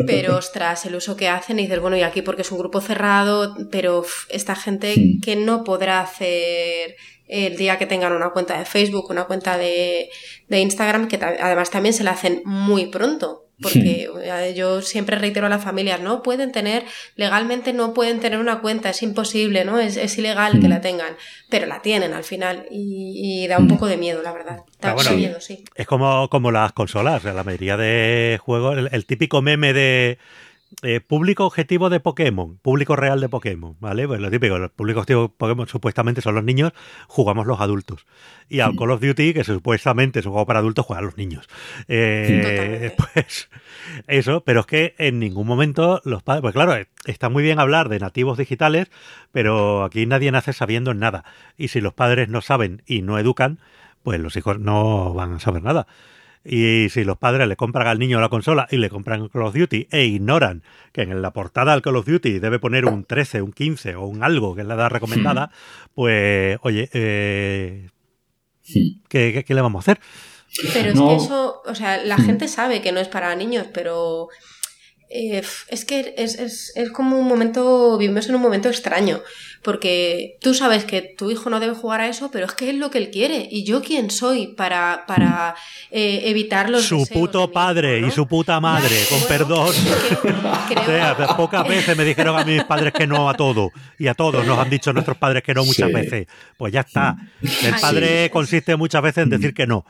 pero ostras, el uso que hacen, y dices, bueno, y aquí porque es un grupo cerrado, pero esta gente sí. que no podrá hacer el día que tengan una cuenta de Facebook, una cuenta de, de Instagram, que ta- además también se la hacen muy pronto, porque sí. yo siempre reitero a las familias, no pueden tener, legalmente no pueden tener una cuenta, es imposible, ¿no? Es, es ilegal mm. que la tengan, pero la tienen al final y, y da un poco de miedo, la verdad. Da bueno, miedo, sí. Es como, como las consolas, la mayoría de juegos, el, el típico meme de eh, público objetivo de Pokémon, público real de Pokémon, ¿vale? Pues lo típico, el público objetivo de Pokémon supuestamente son los niños, jugamos los adultos. Y al sí. Call of Duty, que supuestamente es un juego para adultos, juegan los niños. Eh, sí, pues eso, pero es que en ningún momento los padres... Pues claro, está muy bien hablar de nativos digitales, pero aquí nadie nace sabiendo nada. Y si los padres no saben y no educan, pues los hijos no van a saber nada. Y si los padres le compran al niño la consola y le compran Call of Duty e ignoran que en la portada del Call of Duty debe poner un trece, un quince o un algo, que es la edad recomendada, sí. pues, oye, eh, sí. ¿qué, qué, ¿qué le vamos a hacer? Pero es no... que eso, o sea, la gente sabe que no es para niños, pero eh, es que es, es, es como un momento, vivimos en un momento extraño, porque tú sabes que tu hijo no debe jugar a eso, pero es que es lo que él quiere, y yo quién soy para, para eh, evitar los su puto padre hijo, ¿no? Y su puta madre, no, con bueno, perdón. Que, creo... o sea, pocas veces me dijeron a mis padres que no a todo, y a todos nos han dicho nuestros padres que no muchas sí. veces. Pues ya está. El padre sí. consiste muchas veces en decir que no.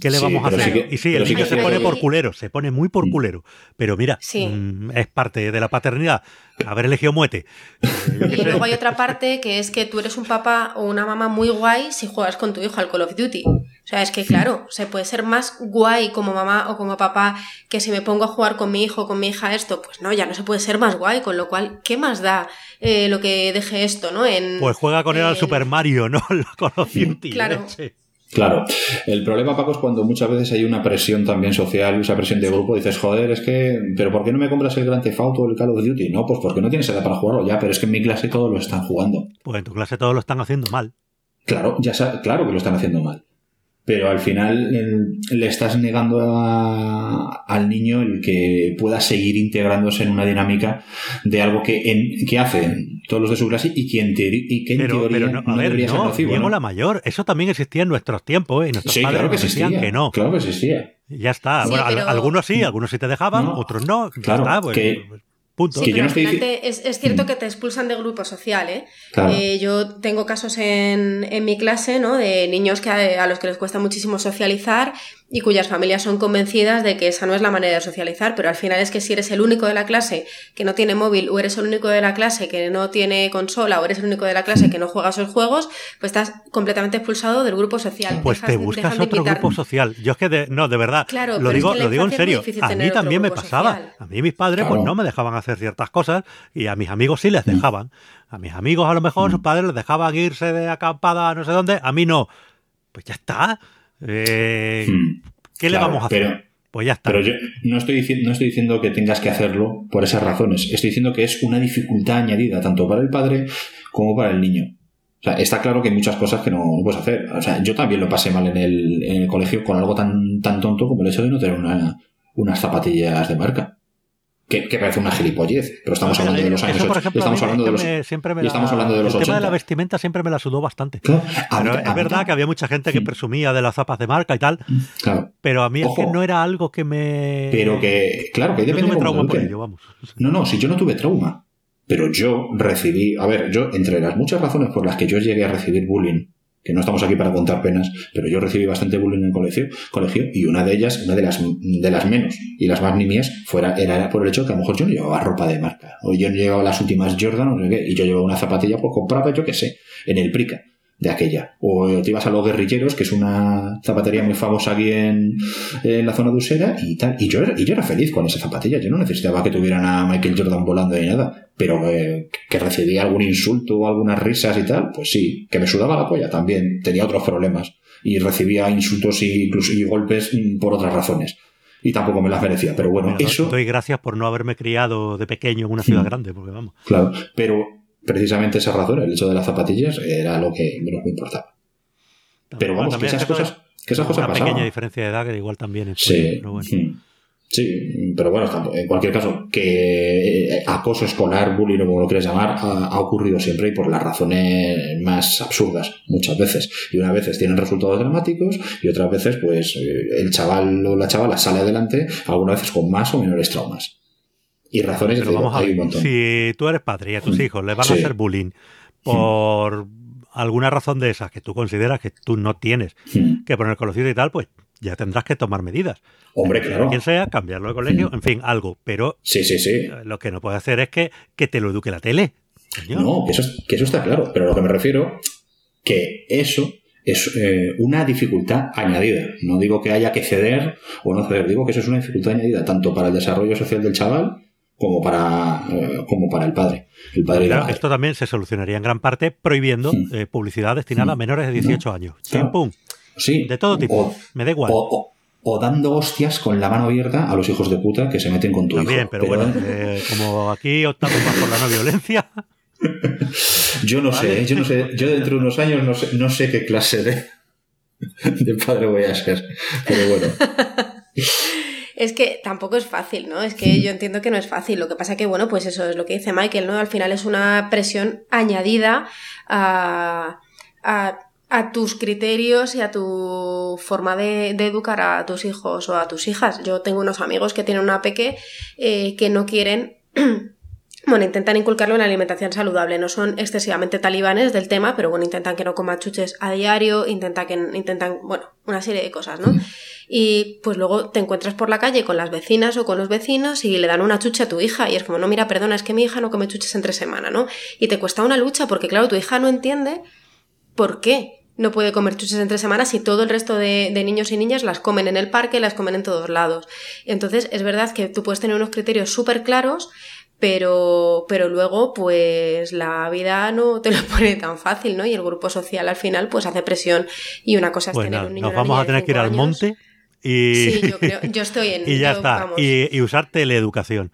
¿Qué le sí, vamos a hacer? Sí que, y sí, el niño sí se pone por culero, se pone muy por culero, pero mira, sí. mmm, es parte de la paternidad. Haber elegido muete. Y luego hay otra parte que es que tú eres un papá o una mamá muy guay si juegas con tu hijo al Call of Duty. O sea, es que claro, se puede ser más guay como mamá o como papá que si me pongo a jugar con mi hijo o con mi hija esto, pues no, ya no se puede ser más guay, con lo cual, ¿qué más da eh, lo que deje esto, no? En, pues juega con él en... al Super Mario, ¿no? Al Call of Duty. Claro. ¿Eh? Sí. Claro, el problema, Paco, es cuando muchas veces hay una presión también social, esa presión de grupo, dices, joder, es que, pero ¿por qué no me compras el Grand Theft Auto o el Call of Duty? No, pues porque no tienes edad para jugarlo ya, pero es que en mi clase todos lo están jugando. Pues en tu clase todos lo están haciendo mal. Claro, ya sabes, claro que lo están haciendo mal. Pero al final el, le estás negando a, al niño el que pueda seguir integrándose en una dinámica de algo que, en, que hacen todos los de su clase y que en, teori, y que en pero, teoría pero no, a no ver, debería no, ser nocivo. No, la mayor. Eso también existía en nuestros tiempos, ¿eh? Y nuestros sí, padres claro que existía, que no. Claro que existía. Ya está. Sí, bueno, pero... algunos sí, algunos sí te dejaban, no, otros no. Claro, ya está, pues, que... punto. Sí, que yo no estoy... es, es cierto que te expulsan del grupo social, ¿eh? Claro. Eh, yo tengo casos en, en mi clase, ¿no? De niños que a, a los que les cuesta muchísimo socializar y cuyas familias son convencidas de que esa no es la manera de socializar, pero al final es que si eres el único de la clase que no tiene móvil, o eres el único de la clase que no tiene consola, o eres el único de la clase que no juega esos juegos, pues estás completamente expulsado del grupo social. Pues dejas, te buscas otro grupo social. Yo es que, de, no, de verdad, claro, lo digo, es que lo digo en serio. A mí también me pasaba. Social. A mí mis padres claro. pues no me dejaban hacer ciertas cosas y a mis amigos sí les dejaban. A mis amigos a lo mejor sus padres les dejaban irse de acampada a no sé dónde, a mí no. Pues ya está. Eh, hmm. ¿Qué claro, le vamos a hacer? Pero, pues ya está. Pero yo no estoy, no estoy diciendo que tengas que hacerlo por esas razones. Estoy diciendo que es una dificultad añadida tanto para el padre como para el niño. O sea, está claro que hay muchas cosas que no, no puedes hacer. O sea, yo también lo pasé mal en el, en el colegio con algo tan, tan tonto como el hecho de no tener una, unas zapatillas de marca. Que, que parece una gilipollez, pero estamos hablando de los años ochenta. Estamos hablando de los ochenta. El tema de la vestimenta siempre me la sudó bastante. Claro, pero es verdad que había mucha gente que presumía de las zapas de marca y tal, claro. Pero a mí Ojo. es que no era algo que me... Pero que, claro, que depende de cómo lo ello, vamos. No, no, si yo no tuve trauma, pero yo recibí... A ver, yo, entre las muchas razones por las que yo llegué a recibir bullying, que no estamos aquí para contar penas, pero yo recibí bastante bullying en el colegio, colegio y una de ellas, una de las de las menos y las más nimias, fuera, era por el hecho de que a lo mejor yo no llevaba ropa de marca, o yo no llevaba las últimas Jordan, o no sé qué, y yo llevaba una zapatilla pues comprada, yo qué sé, en el Prica de aquella. O te ibas a Los Guerrilleros, que es una zapatería muy famosa aquí en, en la zona de Usera, y tal. Y yo, y yo era feliz con esa zapatilla. Yo no necesitaba que tuvieran a Michael Jordan volando ni nada. Pero eh, que recibía algún insulto o algunas risas y tal, pues sí. Que me sudaba la polla también. Tenía otros problemas. Y recibía insultos y, incluso, y golpes por otras razones. Y tampoco me las merecía. Pero bueno, pero eso... Doy gracias por no haberme criado de pequeño en una ciudad grande, porque vamos. Claro, pero... precisamente esa razón, el hecho de las zapatillas era lo que menos me importaba. También, pero vamos, que esas cosas, que esas cosas pasaban. Una pequeña diferencia de edad que igual también es. Sí, pero bueno. sí, pero bueno, en cualquier caso, que acoso escolar, bullying o como lo quieras llamar, ha, ha ocurrido siempre y por las razones más absurdas muchas veces. Y unas veces tienen resultados dramáticos y otras veces pues el chaval o la chavala sale adelante, algunas veces con más o menores traumas. Y razones, pero vamos a ver, si tú eres padre y a tus mm. hijos les van sí. a hacer bullying por mm. alguna razón de esas que tú consideras que tú no tienes mm. que poner conocido y tal, pues ya tendrás que tomar medidas. Hombre, claro. Quien sea, cambiarlo de colegio, mm. en fin, algo. Pero sí, sí, sí. lo que no puedes hacer es que, que te lo eduque la tele. Señor. No, que eso, que eso está claro. Pero a lo que me refiero, que eso... es eh, una dificultad añadida. No digo que haya que ceder o no ceder, digo que eso es una dificultad añadida tanto para el desarrollo social del chaval como para, eh, como para el padre. El padre claro, esto también se solucionaría en gran parte prohibiendo sí. eh, publicidad destinada sí. a menores de dieciocho no. años. Claro. Chin, pum. Sí. De todo tipo. O, me da igual. O, o, o dando hostias con la mano abierta a los hijos de puta que se meten con tu también, hijo. Pero, pero bueno, eh, como aquí optamos más por la no violencia... Yo no vale. sé, yo no sé, yo dentro de unos años no sé, no sé qué clase de de padre voy a ser, pero bueno. Es que tampoco es fácil, ¿no? Es que yo entiendo que no es fácil. Lo que pasa que, bueno, pues eso es lo que dice Michael, ¿no? Al final es una presión añadida a, a, a tus criterios y a tu forma de, de educar a tus hijos o a tus hijas. Yo tengo unos amigos que tienen una peque eh, que no quieren... Bueno, intentan inculcarlo en la alimentación saludable, no son excesivamente talibanes del tema, pero bueno, intentan que no coma chuches a diario, intentan que intentan, bueno, una serie de cosas, ¿no? Y pues luego te encuentras por la calle con las vecinas o con los vecinos y le dan una chuche a tu hija y es como, no, mira, perdona, es que mi hija no come chuches entre semana, ¿no? Y te cuesta una lucha porque, claro, tu hija no entiende por qué no puede comer chuches entre semanas si todo el resto de, de niños y niñas las comen en el parque, las comen en todos lados. Entonces, es verdad que tú puedes tener unos criterios súper claros, pero pero luego pues la vida no te lo pone tan fácil, ¿no? Y el grupo social al final pues hace presión y una cosa es pues tener no, un niño, nos vamos a tener que ir años al monte y sí, yo creo, yo estoy en y ya yo, está vamos. Y, y usar teleeducación.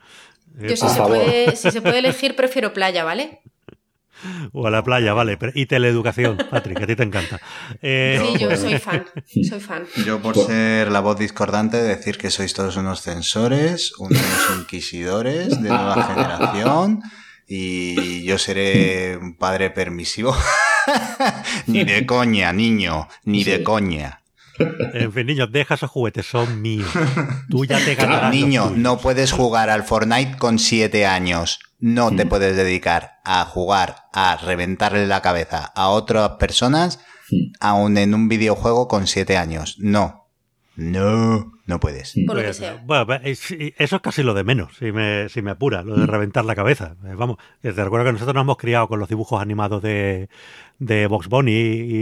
Yo si se, puede, si se puede elegir prefiero playa, ¿vale? O a la playa, vale. Y teleeducación, Patrick, a ti te encanta. Eh... Sí, yo soy fan, soy fan. Yo por ser la voz discordante, decir que sois todos unos censores, unos inquisidores de nueva generación y yo seré un padre permisivo. Ni de coña, niño, ni de coña. En fin, niños, deja esos juguetes, son míos. Tú ya te ganarás. Niño, no puedes jugar al Fortnite con siete años. No te puedes dedicar a jugar, a reventarle la cabeza a otras personas, aun en un videojuego con siete años. No. No. No puedes. Por lo que sea. Bueno, eso es casi lo de menos, si me, si me apura, lo de reventar la cabeza. Vamos, te recuerdo que nosotros nos hemos criado con los dibujos animados de, de Box Bunny y,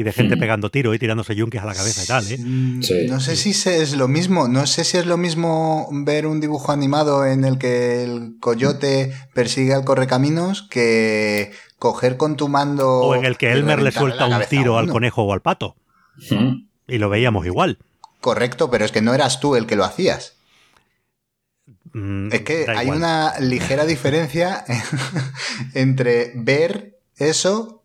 y de gente pegando tiros y tirándose yunques a la cabeza y tal, ¿eh? Sí. No sé si es lo mismo, no sé si es lo mismo ver un dibujo animado en el que el coyote persigue al correcaminos que coger con tu mando... O en el que Elmer le suelta un tiro al conejo o al pato. ¿Sí? Y lo veíamos igual. Correcto, pero es que no eras tú el que lo hacías. Mm, es que hay una ligera diferencia entre ver eso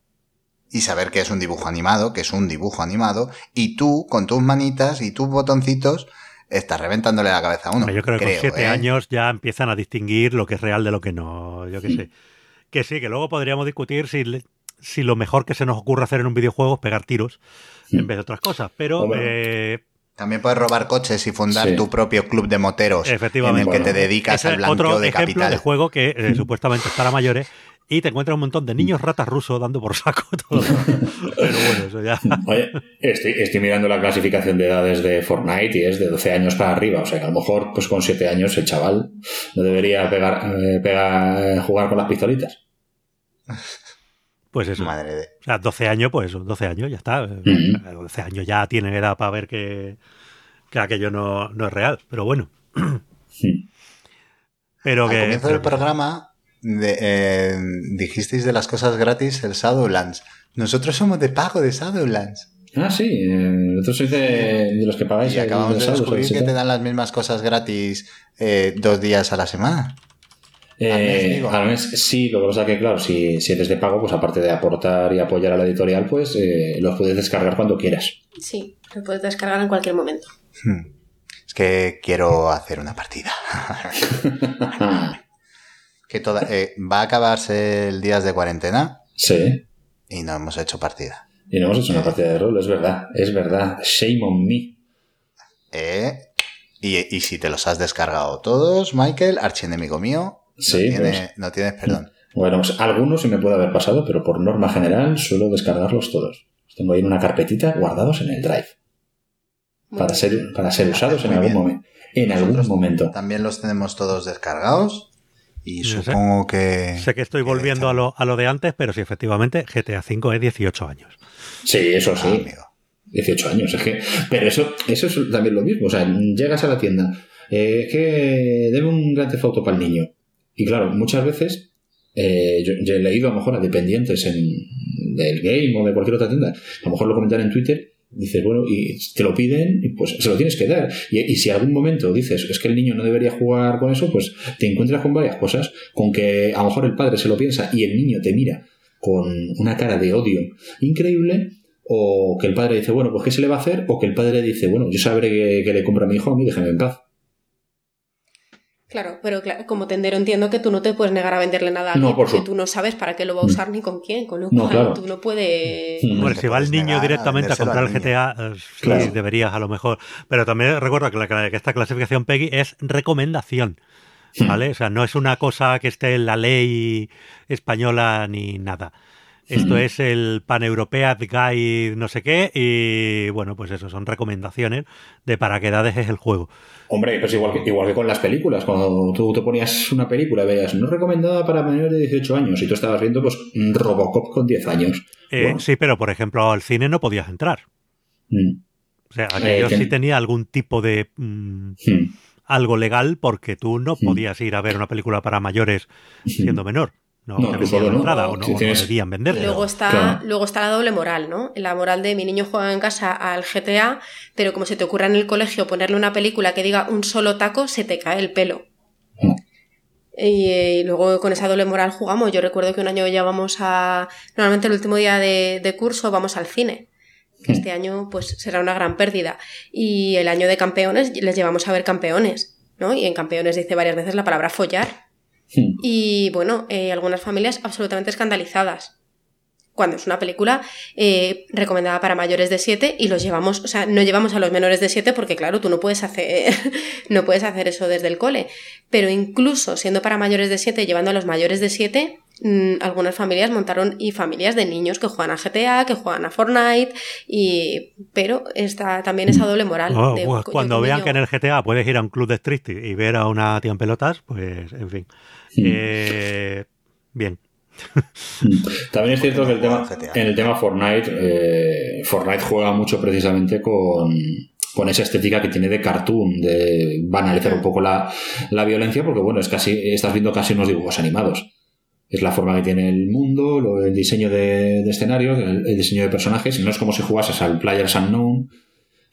y saber que es un dibujo animado, que es un dibujo animado, y tú, con tus manitas y tus botoncitos, estás reventándole la cabeza a uno. Yo creo que creo, con siete ¿eh? años ya empiezan a distinguir lo que es real de lo que no, yo qué sí. sé. Que sí, que luego podríamos discutir si... Le... si lo mejor que se nos ocurre hacer en un videojuego es pegar tiros sí. en vez de otras cosas. Pero bueno, eh, también puedes robar coches y fundar sí. tu propio club de moteros en el bueno. que te dedicas Ese al blanqueo otro de ejemplo capital. Ejemplo de juego que eh, supuestamente es para mayores y te encuentras un montón de niños ratas rusos dando por saco todo. Pero bueno, eso ya... Oye, estoy, estoy mirando la clasificación de edades de Fortnite y es de doce años para arriba. O sea, que a lo mejor pues con siete años el chaval no debería pegar, eh, pegar, jugar con las pistolitas. Pues eso. Madre de... O sea, doce años, pues eso, doce años, ya está. Uh-huh. doce años ya tienen edad para ver que, que aquello no, no es real, pero bueno. Sí. Pero Al que, comienzo pero del que... programa de, eh, dijisteis de las cosas gratis el Shadowlands. Nosotros somos de pago de Shadowlands. Ah, sí. Nosotros sois de, de los que pagáis. Y acabamos de, de descubrir que te dan las mismas cosas gratis eh, dos días a la semana. Eh, al mes sí, lo que pasa es que claro, si, si eres de pago, pues aparte de aportar y apoyar a la editorial, pues eh, los puedes descargar cuando quieras. Sí, los puedes descargar en cualquier momento. Es que quiero hacer una partida. que toda, eh, va a acabarse el Días de Cuarentena. Sí. Y no hemos hecho partida. Y no hemos hecho eh. una partida de rol, es verdad, es verdad. Shame on me. Eh, y, y si te los has descargado todos, Michael, archienemigo mío. Sí, no, tiene, pues, no tienes perdón. Bueno, pues, algunos se me puede haber pasado, pero por norma general suelo descargarlos todos. Los tengo ahí en una carpetita guardados en el Drive. Para ser, para ser usados en algún, momen, en algún momento. También los tenemos todos descargados y no supongo sé. que... Sé que estoy que volviendo a lo, a lo de antes, pero sí, efectivamente, G T A cinco es dieciocho años. Sí, eso sí. Ah, amigo. dieciocho años, es que... Pero eso, eso es también lo mismo. O sea, llegas a la tienda, eh, que deme un Grand Theft Auto para el niño. Y claro, muchas veces eh, yo, yo he leído a lo mejor a dependientes en, del game o de cualquier otra tienda, a lo mejor lo comentan en Twitter, dices, bueno, y te lo piden, y pues se lo tienes que dar. Y, y si algún momento dices, es que el niño no debería jugar con eso, pues te encuentras con varias cosas, con que a lo mejor el padre se lo piensa y el niño te mira con una cara de odio increíble, o que el padre dice, bueno, pues ¿qué se le va a hacer? O que el padre dice, bueno, yo sabré que, que le compro a mi hijo, a mí déjame en paz. Claro, pero claro, como tendero entiendo que tú no te puedes negar a venderle nada a alguien, no, por porque su... tú no sabes para qué lo va a usar ni con quién, con lo cual no, claro. tú no puedes... Bueno, no si va el niño directamente a, a comprar el G T A, eh, claro. sí, deberías a lo mejor. Pero también recuerda que, la, que esta clasificación P E G I es recomendación, ¿vale? O sea, no es una cosa que esté en la ley española ni nada. Esto es el Pan-European Guide no sé qué y, bueno, pues eso, son recomendaciones de para qué edades es el juego. Hombre, pues igual que, igual que con las películas. Cuando tú te ponías una película y veías no recomendada para menores de dieciocho años y tú estabas viendo, pues, Robocop con diez años. Eh, bueno. Sí, pero, por ejemplo, al cine no podías entrar. Mm. O sea, aquello eh, sí tenía algún tipo de... Mm, mm. algo legal porque tú no mm. podías ir a ver una película para mayores mm. siendo menor. No, no, te vendían no, entrada no, o no, si tienes... no debían venderlo. Luego está, claro. luego está la doble moral, ¿no? La moral de mi niño juega en casa al G T A, pero como se te ocurra en el colegio ponerle una película que diga un solo taco, se te cae el pelo. No. Y, y luego con esa doble moral jugamos. Yo recuerdo que un año ya vamos a... Normalmente el último día de, de curso vamos al cine. Que este año pues será una gran pérdida. Y el año de campeones les llevamos a ver Campeones, ¿no? Y en Campeones dice varias veces la palabra follar. Sí. Y bueno, eh, algunas familias absolutamente escandalizadas cuando es una película eh, recomendada para mayores de siete y los llevamos, o sea, no llevamos a los menores de siete porque claro, tú no puedes hacer no puedes hacer eso desde el cole, pero incluso siendo para mayores de siete y llevando a los mayores de siete, mmm, algunas familias montaron y familias de niños que juegan a G T A, que juegan a Fortnite y pero está también esa doble moral. Oh, de, pues, cuando vean niño... que en el G T A puedes ir a un club de striptease y ver a una tía en pelotas, pues en fin. Sí. Eh, bien. También es cierto que el tema, en el tema Fortnite, eh, Fortnite juega mucho precisamente con, con esa estética que tiene de cartoon, de banalizar un poco la, la violencia, porque bueno, es casi, estás viendo casi unos dibujos animados. Es la forma que tiene el mundo, lo, el diseño de, de escenarios, el, el diseño de personajes. No es como si jugases al PlayersUnknown,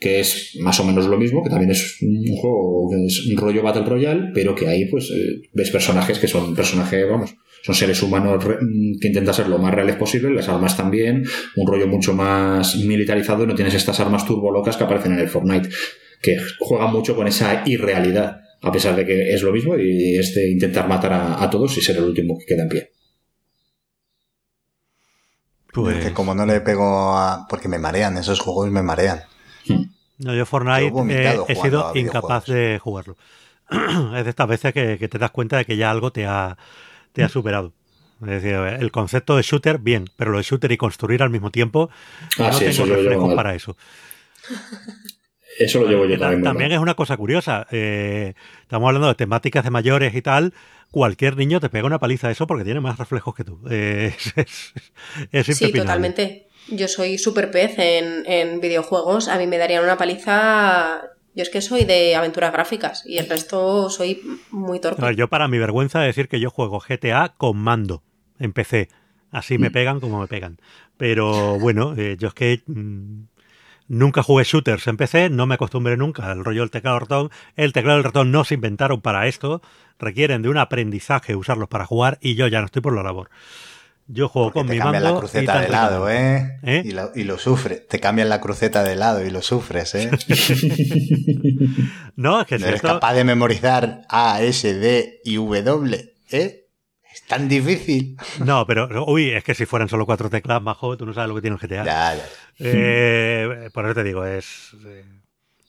que es más o menos lo mismo, que también es un juego que es un rollo Battle Royale, pero que ahí pues ves personajes que son personajes, vamos, son seres humanos que intentan ser lo más reales posible, las armas también, un rollo mucho más militarizado y no tienes estas armas turbolocas que aparecen en el Fortnite, que juegan mucho con esa irrealidad, a pesar de que es lo mismo y es de intentar matar a, a todos y ser el último que queda en pie. Pues... que como no le pego a... porque me marean, esos juegos me marean. No, yo Fortnite yo eh, he sido incapaz de jugarlo. Es de estas veces que, que te das cuenta de que ya algo te ha, te ha superado. Es decir, el concepto de shooter, bien, pero lo de shooter y construir al mismo tiempo, ah, no sí, tengo reflejos para eso. Eso lo llevo yo también. También es una cosa curiosa. Eh, estamos hablando de temáticas de mayores y tal. Cualquier niño te pega una paliza a eso porque tiene más reflejos que tú. Eh, es, es, es sí, totalmente. Yo soy súper pez en, en videojuegos. A mí me darían una paliza... Yo es que soy de aventuras gráficas y el resto soy muy torpe. No, yo para mi vergüenza de decir que yo juego G T A con mando en P C. Así me pegan como me pegan. Pero bueno, eh, yo es que... Mmm, nunca jugué shooters en P C, no me acostumbré nunca al rollo del teclado del ratón. El teclado del ratón no se inventaron para esto, requieren de un aprendizaje usarlos para jugar y yo ya no estoy por la labor. Yo juego porque con mi mando. Te cambian la cruceta de lado, ¿eh? ¿Eh? Y, lo, y lo sufres. Te cambian la cruceta de lado y lo sufres, ¿eh? No, es que no eres esto... capaz de memorizar A, S, D y W, ¿eh? Es tan difícil. No, pero, uy, es que si fueran solo cuatro teclas, majo, tú no sabes lo que tiene un G T A. Ya, ya. Eh, por eso te digo, es...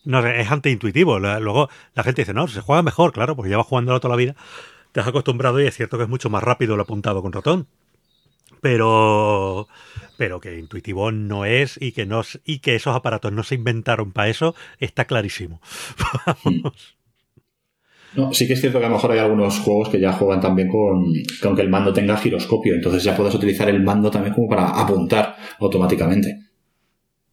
No sé, es antiintuitivo. Luego la gente dice, no, se juega mejor, claro, porque llevas jugándolo toda la vida. Te has acostumbrado y es cierto que es mucho más rápido lo apuntado con ratón. Pero... pero que intuitivo no es y que, no, y que esos aparatos no se inventaron para eso, está clarísimo. Vamos... No, sí que es cierto que a lo mejor hay algunos juegos que ya juegan también con, con que el mando tenga giroscopio, entonces ya puedes utilizar el mando también como para apuntar automáticamente.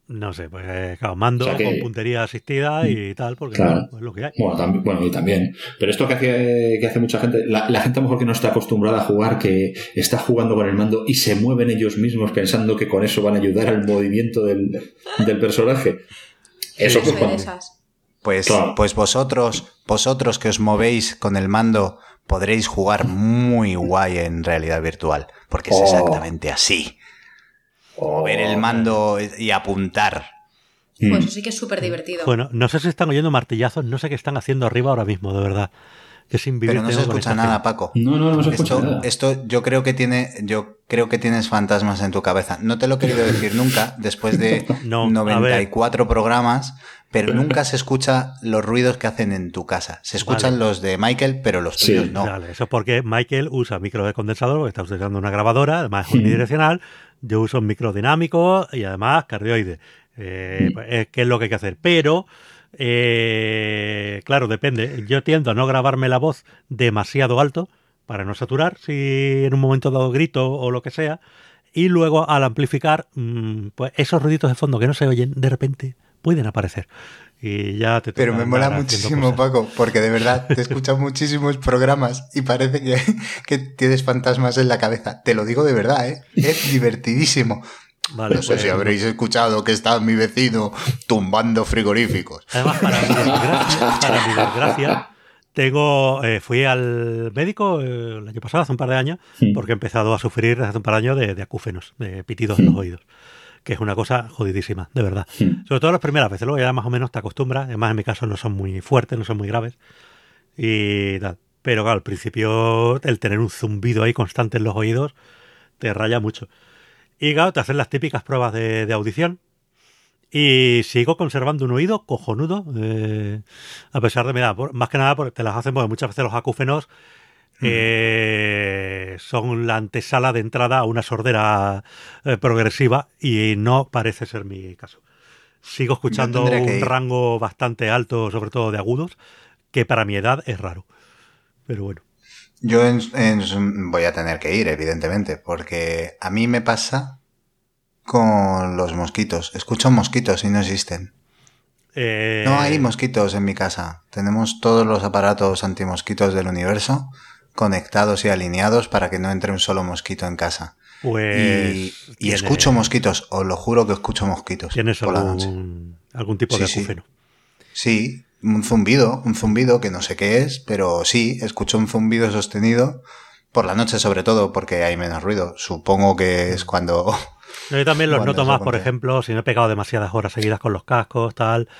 No sé, pues claro, mando o sea que, con puntería asistida y tal, porque claro, es lo que hay. Bueno, también, bueno, y también. Pero esto que hace, que hace mucha gente, la, la gente a lo mejor que no está acostumbrada a jugar, que está jugando con el mando y se mueven ellos mismos pensando que con eso van a ayudar al movimiento del, del personaje. Eso sí, pues Pues, claro. pues vosotros, vosotros que os movéis con el mando podréis jugar muy guay en realidad virtual, porque es oh. exactamente así. o oh. ver el mando y apuntar. Pues eso sí que es súper divertido. Bueno, no sé si están oyendo martillazos, no sé qué están haciendo arriba ahora mismo, de verdad. Que sin vivir. Pero no se escucha nada, Paco. No, no, no se escucha nada. Esto yo creo que tiene, yo creo que tienes fantasmas en tu cabeza. No te lo he querido decir nunca, después de no, noventa y cuatro programas, pero nunca se escucha los ruidos que hacen en tu casa. Se escuchan vale. los de Michael, pero los tuyos sí, no. Vale, eso es porque Michael usa micro de condensador, porque está usando una grabadora, además es unidireccional. Yo uso un micro dinámico y además cardioide. Eh, sí. ¿Qué es lo que hay que hacer? Pero, eh, claro, depende. Yo tiendo a no grabarme la voz demasiado alto para no saturar, si en un momento dado grito o lo que sea. Y luego al amplificar, pues esos ruiditos de fondo que no se oyen, de repente pueden aparecer. Y ya te Pero me mola muchísimo, Paco, porque de verdad te escuchan muchísimos programas y parece que, que tienes fantasmas en la cabeza. Te lo digo de verdad, ¿eh? Es divertidísimo. Vale, no sé pues, si habréis escuchado que está mi vecino tumbando frigoríficos. Además, para mi desgracia, para mi desgracia tengo, eh, fui al médico eh, el año pasado, hace un par de años, sí. porque he empezado a sufrir hace un par de años de, de acúfenos, de pitidos sí. en los oídos, que es una cosa jodidísima, de verdad. Sí. Sobre todo las primeras veces, luego ya más o menos te acostumbras. Además, en mi caso no son muy fuertes, no son muy graves. Y tal. Pero claro, al principio el tener un zumbido ahí constante en los oídos te raya mucho. Y claro, te hacen las típicas pruebas de, de audición y sigo conservando un oído cojonudo, eh, a pesar de mi edad. Por, más que nada porque te las hacen, porque muchas veces los acúfenos eh, mm. son la antesala de entrada a una sordera eh, progresiva y no parece ser mi caso. Sigo escuchando un rango bastante alto, sobre todo de agudos, que para mi edad es raro. Pero bueno. Yo en, en, voy a tener que ir, evidentemente, porque a mí me pasa con los mosquitos. Escucho mosquitos y no existen. Eh... No hay mosquitos en mi casa. Tenemos todos los aparatos antimosquitos del universo conectados y alineados para que no entre un solo mosquito en casa. Pues... Y, y tiene... escucho mosquitos, os lo juro que escucho mosquitos. ¿Tienes por algún, la noche. algún tipo de sí, acúfeno? Sí. sí. Un zumbido, un zumbido que no sé qué es, pero sí, escucho un zumbido sostenido por la noche sobre todo, porque hay menos ruido. Supongo que es cuando... No, yo también los noto más, por ejemplo, si no he pegado demasiadas horas seguidas con los cascos, tal...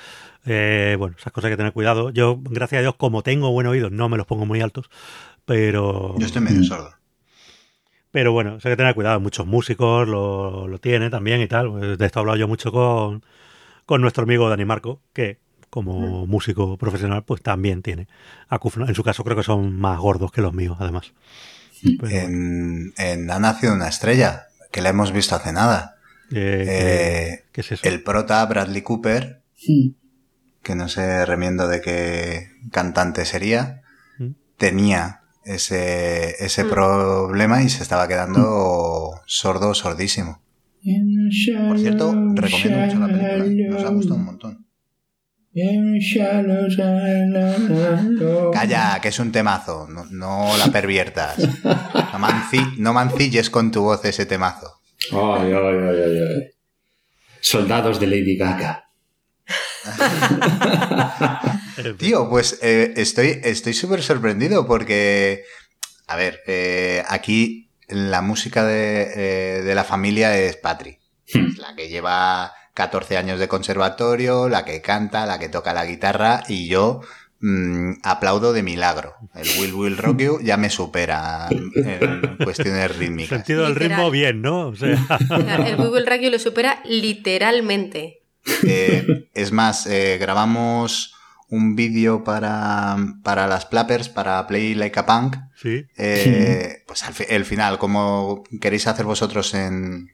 Eh, bueno, esas cosas hay que tener cuidado. Yo, gracias a Dios, como tengo buen oído, no me los pongo muy altos, pero... Yo estoy medio sordo. Pero bueno, hay que tener cuidado. Muchos músicos lo, lo tienen también y tal. De esto he hablado yo mucho con, con nuestro amigo Dani Marco, que... como músico profesional, pues también tiene acúfenos. En su caso creo que son más gordos que los míos, además. Pero... En, en Ha nacido una estrella, que la hemos visto hace nada. Eh, eh, ¿Qué es eso? El prota Bradley Cooper, sí. que no sé remiendo de qué cantante sería, ¿Mm? tenía ese, ese ¿Mm? problema y se estaba quedando ¿Mm? sordo, sordísimo. Por cierto, recomiendo mucho la película. Nos ha gustado un montón. Calla, que es un temazo. No, no la perviertas. No, manci, no mancilles con tu voz ese temazo. Ay, ay, ay, ay. Soldados de Lady Gaga. Tío, pues eh, estoy estoy súper sorprendido porque, a ver, eh, aquí la música de, eh, de la familia es Patri. Es la que lleva... catorce años de conservatorio, la que canta, la que toca la guitarra y yo mmm, aplaudo de milagro. El Will Will Rock You ya me supera en cuestiones rítmicas. El sentido del ritmo bien, ¿no? O sea... El Will Will Rock You lo supera literalmente. Eh, es más, eh, grabamos un vídeo para, para las Plappers, para Play Like a Punk. Sí. Eh, pues al fi- el final, como queréis hacer vosotros en...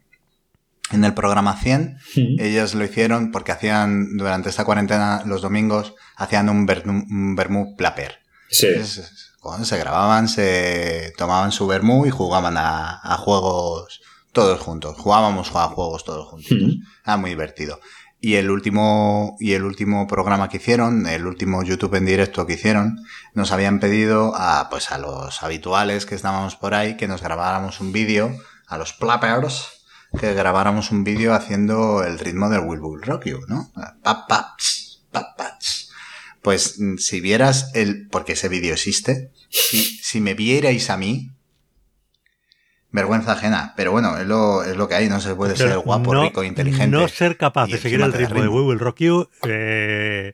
En el programa cien, sí. ellos lo hicieron porque hacían, durante esta cuarentena, los domingos, hacían un, ver, un vermú plaper. Sí. Entonces, bueno, se grababan, se tomaban su vermú y jugaban a, a juegos todos juntos. Jugábamos a juegos todos juntos. Sí. Era muy divertido. Y el último, y el último programa que hicieron, el último YouTube en directo que hicieron, nos habían pedido a, pues, a los habituales que estábamos por ahí que nos grabáramos un vídeo, a los plappers, que grabáramos un vídeo haciendo el ritmo del Will Will Rock You, ¿no? Pa, pa, ps, pa, pa, ps. Pues si vieras el... Porque ese vídeo existe. Si, si me vierais a mí, vergüenza ajena. Pero bueno, es lo, es lo que hay, no se puede pero ser guapo, no, rico, inteligente. No ser capaz de seguir el ritmo de Will Rock You eh,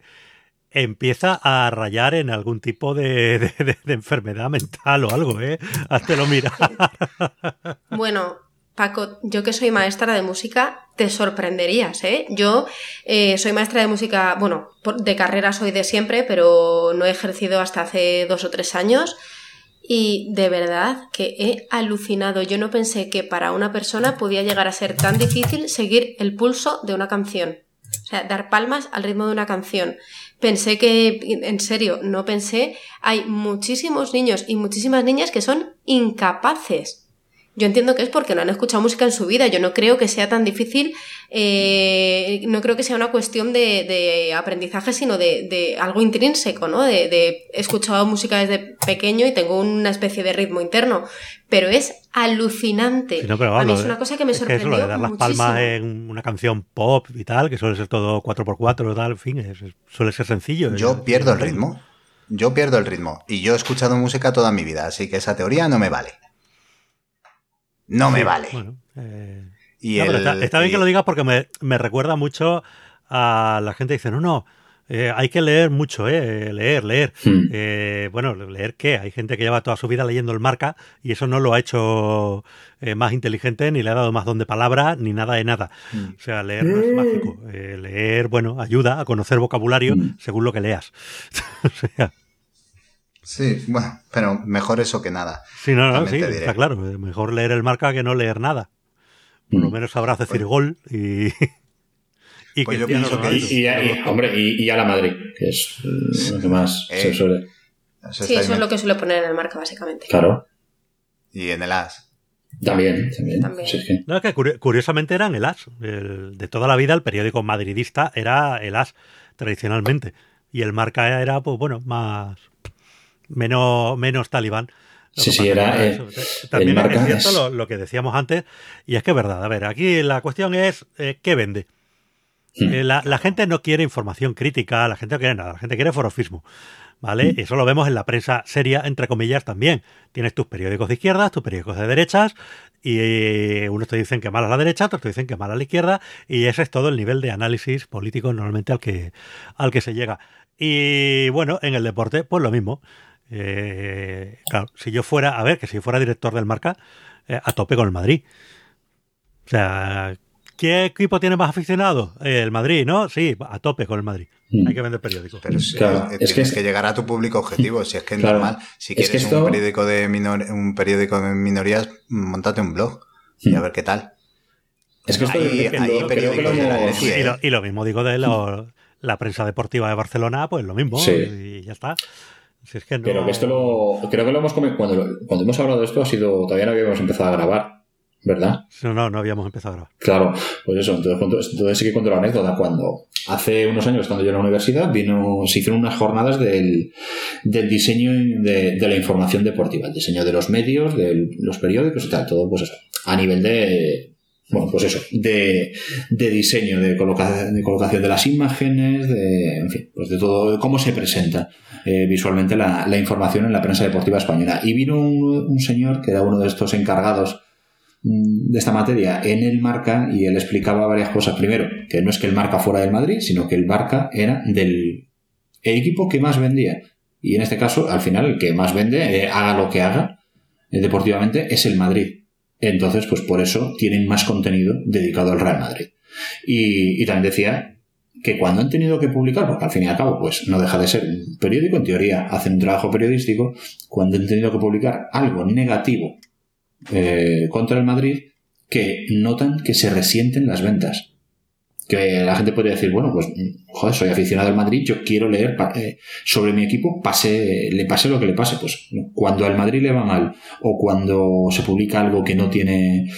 empieza a rayar en algún tipo de, de, de, de enfermedad mental o algo, ¿eh? Háztelo mirar. Bueno, Paco, yo que soy maestra de música, te sorprenderías, ¿eh? Yo eh, soy maestra de música, bueno, de carrera soy de siempre, pero no he ejercido hasta hace dos o tres años y de verdad que he alucinado. Yo no pensé que para una persona podía llegar a ser tan difícil seguir el pulso de una canción. O sea, dar palmas al ritmo de una canción. Pensé que, en serio, no pensé. Hay muchísimos niños y muchísimas niñas que son incapaces. Yo entiendo que es porque no han escuchado música en su vida. Yo no creo que sea tan difícil, eh, no creo que sea una cuestión de, de aprendizaje, sino de, de algo intrínseco, ¿no? De, de he escuchado música desde pequeño y tengo una especie de ritmo interno. Pero es alucinante. Sí, no, pero, bueno, a mí es una cosa que me sorprendió muchísimo. Es que eso, lo de dar las palmas en una canción pop y tal, que suele ser todo cuatro por cuatro, tal, en fin, es, suele ser sencillo. Yo es, pierdo es, el ritmo. Yo pierdo el ritmo. Y yo he escuchado música toda mi vida, así que esa teoría no me vale. No me vale. Bueno, eh, y no, el, está, está bien y... que lo digas porque me, me recuerda mucho a la gente que dice, no, no, eh, hay que leer mucho, eh, leer, leer. Hmm. Eh, bueno, ¿leer qué? Hay gente que lleva toda su vida leyendo el Marca y eso no lo ha hecho eh, más inteligente, ni le ha dado más don de palabra, ni nada de nada. Hmm. O sea, leer no es mágico. Eh, leer, bueno, ayuda a conocer vocabulario hmm. según lo que leas. O sea... Sí, bueno, pero mejor eso que nada. Sí, no, no, sí, está claro. Mejor leer el Marca que no leer nada. Por lo menos sabrás decir pues, gol y... y pues que yo pienso que... Y, y, y, hombre, y, y a la Madrid, que es lo que más eh, se suele... Eso sí, eso es lo que suele poner en el Marca, básicamente. Claro. Y en el As. También, también. también. Sí, sí. No, es que curiosamente era en el As. El, de toda la vida el periódico madridista era el As, tradicionalmente. Y el Marca era, pues bueno, más... Menos, menos talibán. Sí, sí, era. Eh, También es cierto es... Lo, lo que decíamos antes, y es que es verdad. A ver, aquí la cuestión es: eh, ¿qué vende? Sí. Eh, la, la gente no quiere información crítica, la gente no quiere nada, la gente quiere forofismo. ¿Vale? Mm. Eso lo vemos en la prensa seria, entre comillas, también. Tienes tus periódicos de izquierdas, tus periódicos de derechas, y unos te dicen que mala la derecha, otros te dicen que mala la izquierda, y ese es todo el nivel de análisis político normalmente al que, al que se llega. Y bueno, en el deporte, pues lo mismo. Eh, claro, si yo fuera, a ver, que si yo fuera director del Marca, eh, a tope con el Madrid. O sea, ¿qué equipo tiene más aficionados? Eh, el Madrid, ¿no? Sí, a tope con el Madrid. Mm. Hay que vender periódicos. Pero si, claro, eh, es tienes que, que llegar a tu público objetivo, si es que es claro, normal. Si quieres es que esto... un periódico de minor... un periódico de minorías, montate un blog mm. y a ver qué tal. Es que esto hay, hay blog, periódicos que lo... de la Grecia, sí, y, lo, y lo mismo digo de los, la prensa deportiva de Barcelona, pues lo mismo sí. y ya está. Si es que no... Pero que esto lo. Creo que lo hemos comentado. Cuando, cuando hemos hablado de esto, ha sido. Todavía no habíamos empezado a grabar, ¿verdad? No, no, no habíamos empezado a grabar. Claro, pues eso. Entonces, entonces sí que cuento la anécdota. Cuando hace unos años, estando yo en la universidad, vino, se hicieron unas jornadas del, del diseño de, de la información deportiva, el diseño de los medios, de los periódicos y tal. Todo, pues eso. A nivel de. Bueno, pues eso, de, de diseño, de, coloca, de colocación de las imágenes, de, en fin, pues de todo, de cómo se presenta eh, visualmente la, la información en la prensa deportiva española. Y vino un, un señor que era uno de estos encargados mmm, de esta materia en el Marca y él explicaba varias cosas. Primero, que no es que el Marca fuera del Madrid, sino que el Marca era del el equipo que más vendía. Y en este caso, al final, el que más vende, eh, haga lo que haga, eh, deportivamente, es el Madrid. Entonces, pues por eso tienen más contenido dedicado al Real Madrid. Y, y también decía que cuando han tenido que publicar, porque al fin y al cabo, pues no deja de ser un periódico, en teoría hacen un trabajo periodístico, cuando han tenido que publicar algo negativo eh, contra el Madrid, que notan que se resienten las ventas. Que la gente podría decir, bueno, pues joder, soy aficionado al Madrid, yo quiero leer sobre mi equipo, pase, le pase lo que le pase. Pues cuando al Madrid le va mal o cuando se publica algo que no tiene,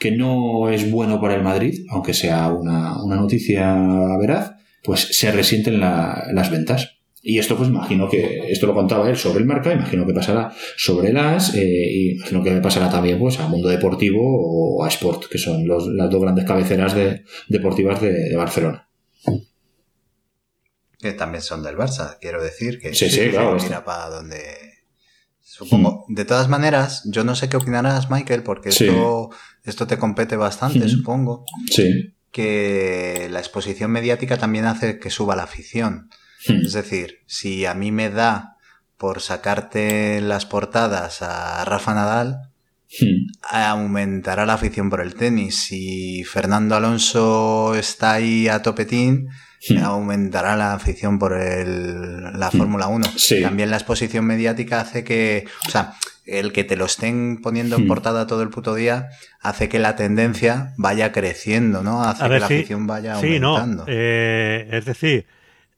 que no es bueno para el Madrid, aunque sea una, una noticia veraz, pues se resienten la, las ventas. Y esto, pues imagino que, esto lo contaba él sobre el Marca, imagino que pasará sobre el As, eh, y imagino que pasará también pues a Mundo Deportivo o a Sport, que son los, las dos grandes cabeceras de, deportivas de, de Barcelona. Que también son del Barça, quiero decir, que sí, sí, sí claro, mira para donde Supongo. Hmm. De todas maneras, yo no sé qué opinarás, Michael, porque sí. esto, esto te compete bastante, hmm. supongo. Sí. Que la exposición mediática también hace que suba la afición. Hmm. Es decir, si a mí me da por sacarte las portadas a Rafa Nadal, hmm. aumentará la afición por el tenis. Si Fernando Alonso está ahí a topetín, hmm. aumentará la afición por el, la hmm. Fórmula uno. Sí. También la exposición mediática hace que... O sea, el que te lo estén poniendo en hmm. portada todo el puto día hace que la tendencia vaya creciendo, ¿no? Hace a ver, que la sí, afición vaya aumentando. Sí, no. Eh, es decir...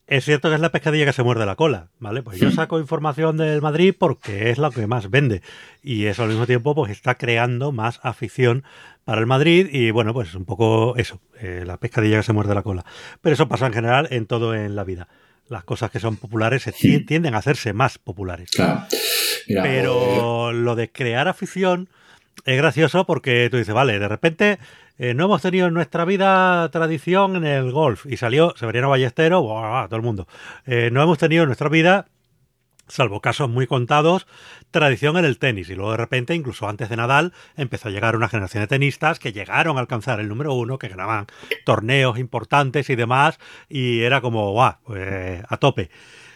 Es cierto que es la pescadilla que se muerde la cola, ¿vale? Pues yo saco información del Madrid porque es la que más vende y eso al mismo tiempo pues está creando más afición para el Madrid y bueno, pues un poco eso, eh, la pescadilla que se muerde la cola. Pero eso pasa en general en todo en la vida. Las cosas que son populares se tienden a hacerse más populares. Claro. Mira, pero lo de crear afición es gracioso porque tú dices, vale, de repente... Eh, no hemos tenido en nuestra vida tradición en el golf. Y salió Severiano Ballesteros, ¡buah! Todo el mundo. Eh, no hemos tenido en nuestra vida, salvo casos muy contados, tradición en el tenis. Y luego de repente, incluso antes de Nadal, empezó a llegar una generación de tenistas que llegaron a alcanzar el número uno, que ganaban torneos importantes y demás. Y era como, ¡buah! Pues a tope.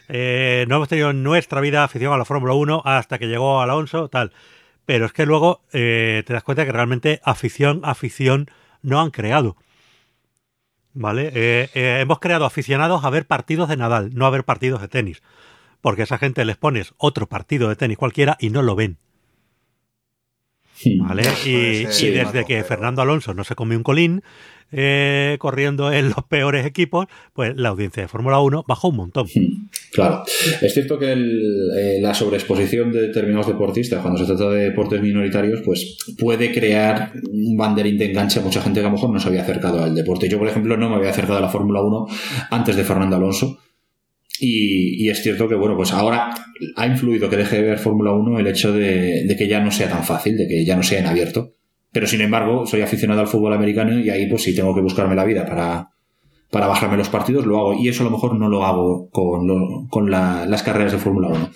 Eh, no hemos tenido en nuestra vida afición a la Fórmula uno hasta que llegó Alonso, tal... Pero es que luego eh, te das cuenta que realmente afición, afición no han creado. ¿Vale? Eh, eh, hemos creado aficionados a ver partidos de Nadal, no a ver partidos de tenis. Porque a esa gente les pones otro partido de tenis cualquiera y no lo ven. Sí. ¿Vale? Y, sí, y desde que Fernando Alonso no se comió un colín eh, corriendo en los peores equipos, pues la audiencia de Fórmula uno bajó un montón. Sí. Claro, es cierto que el, eh, la sobreexposición de determinados deportistas cuando se trata de deportes minoritarios pues puede crear un banderín de enganche a mucha gente que a lo mejor no se había acercado al deporte. Yo, por ejemplo, no me había acercado a la Fórmula uno antes de Fernando Alonso y, y es cierto que, bueno, pues ahora ha influido que deje de ver Fórmula uno el hecho de, de que ya no sea tan fácil, de que ya no sea en abierto. Pero, sin embargo, soy aficionado al fútbol americano y ahí pues si tengo que buscarme la vida para... para bajarme los partidos, lo hago. Y eso a lo mejor no lo hago con, lo, con la, las carreras de Fórmula uno.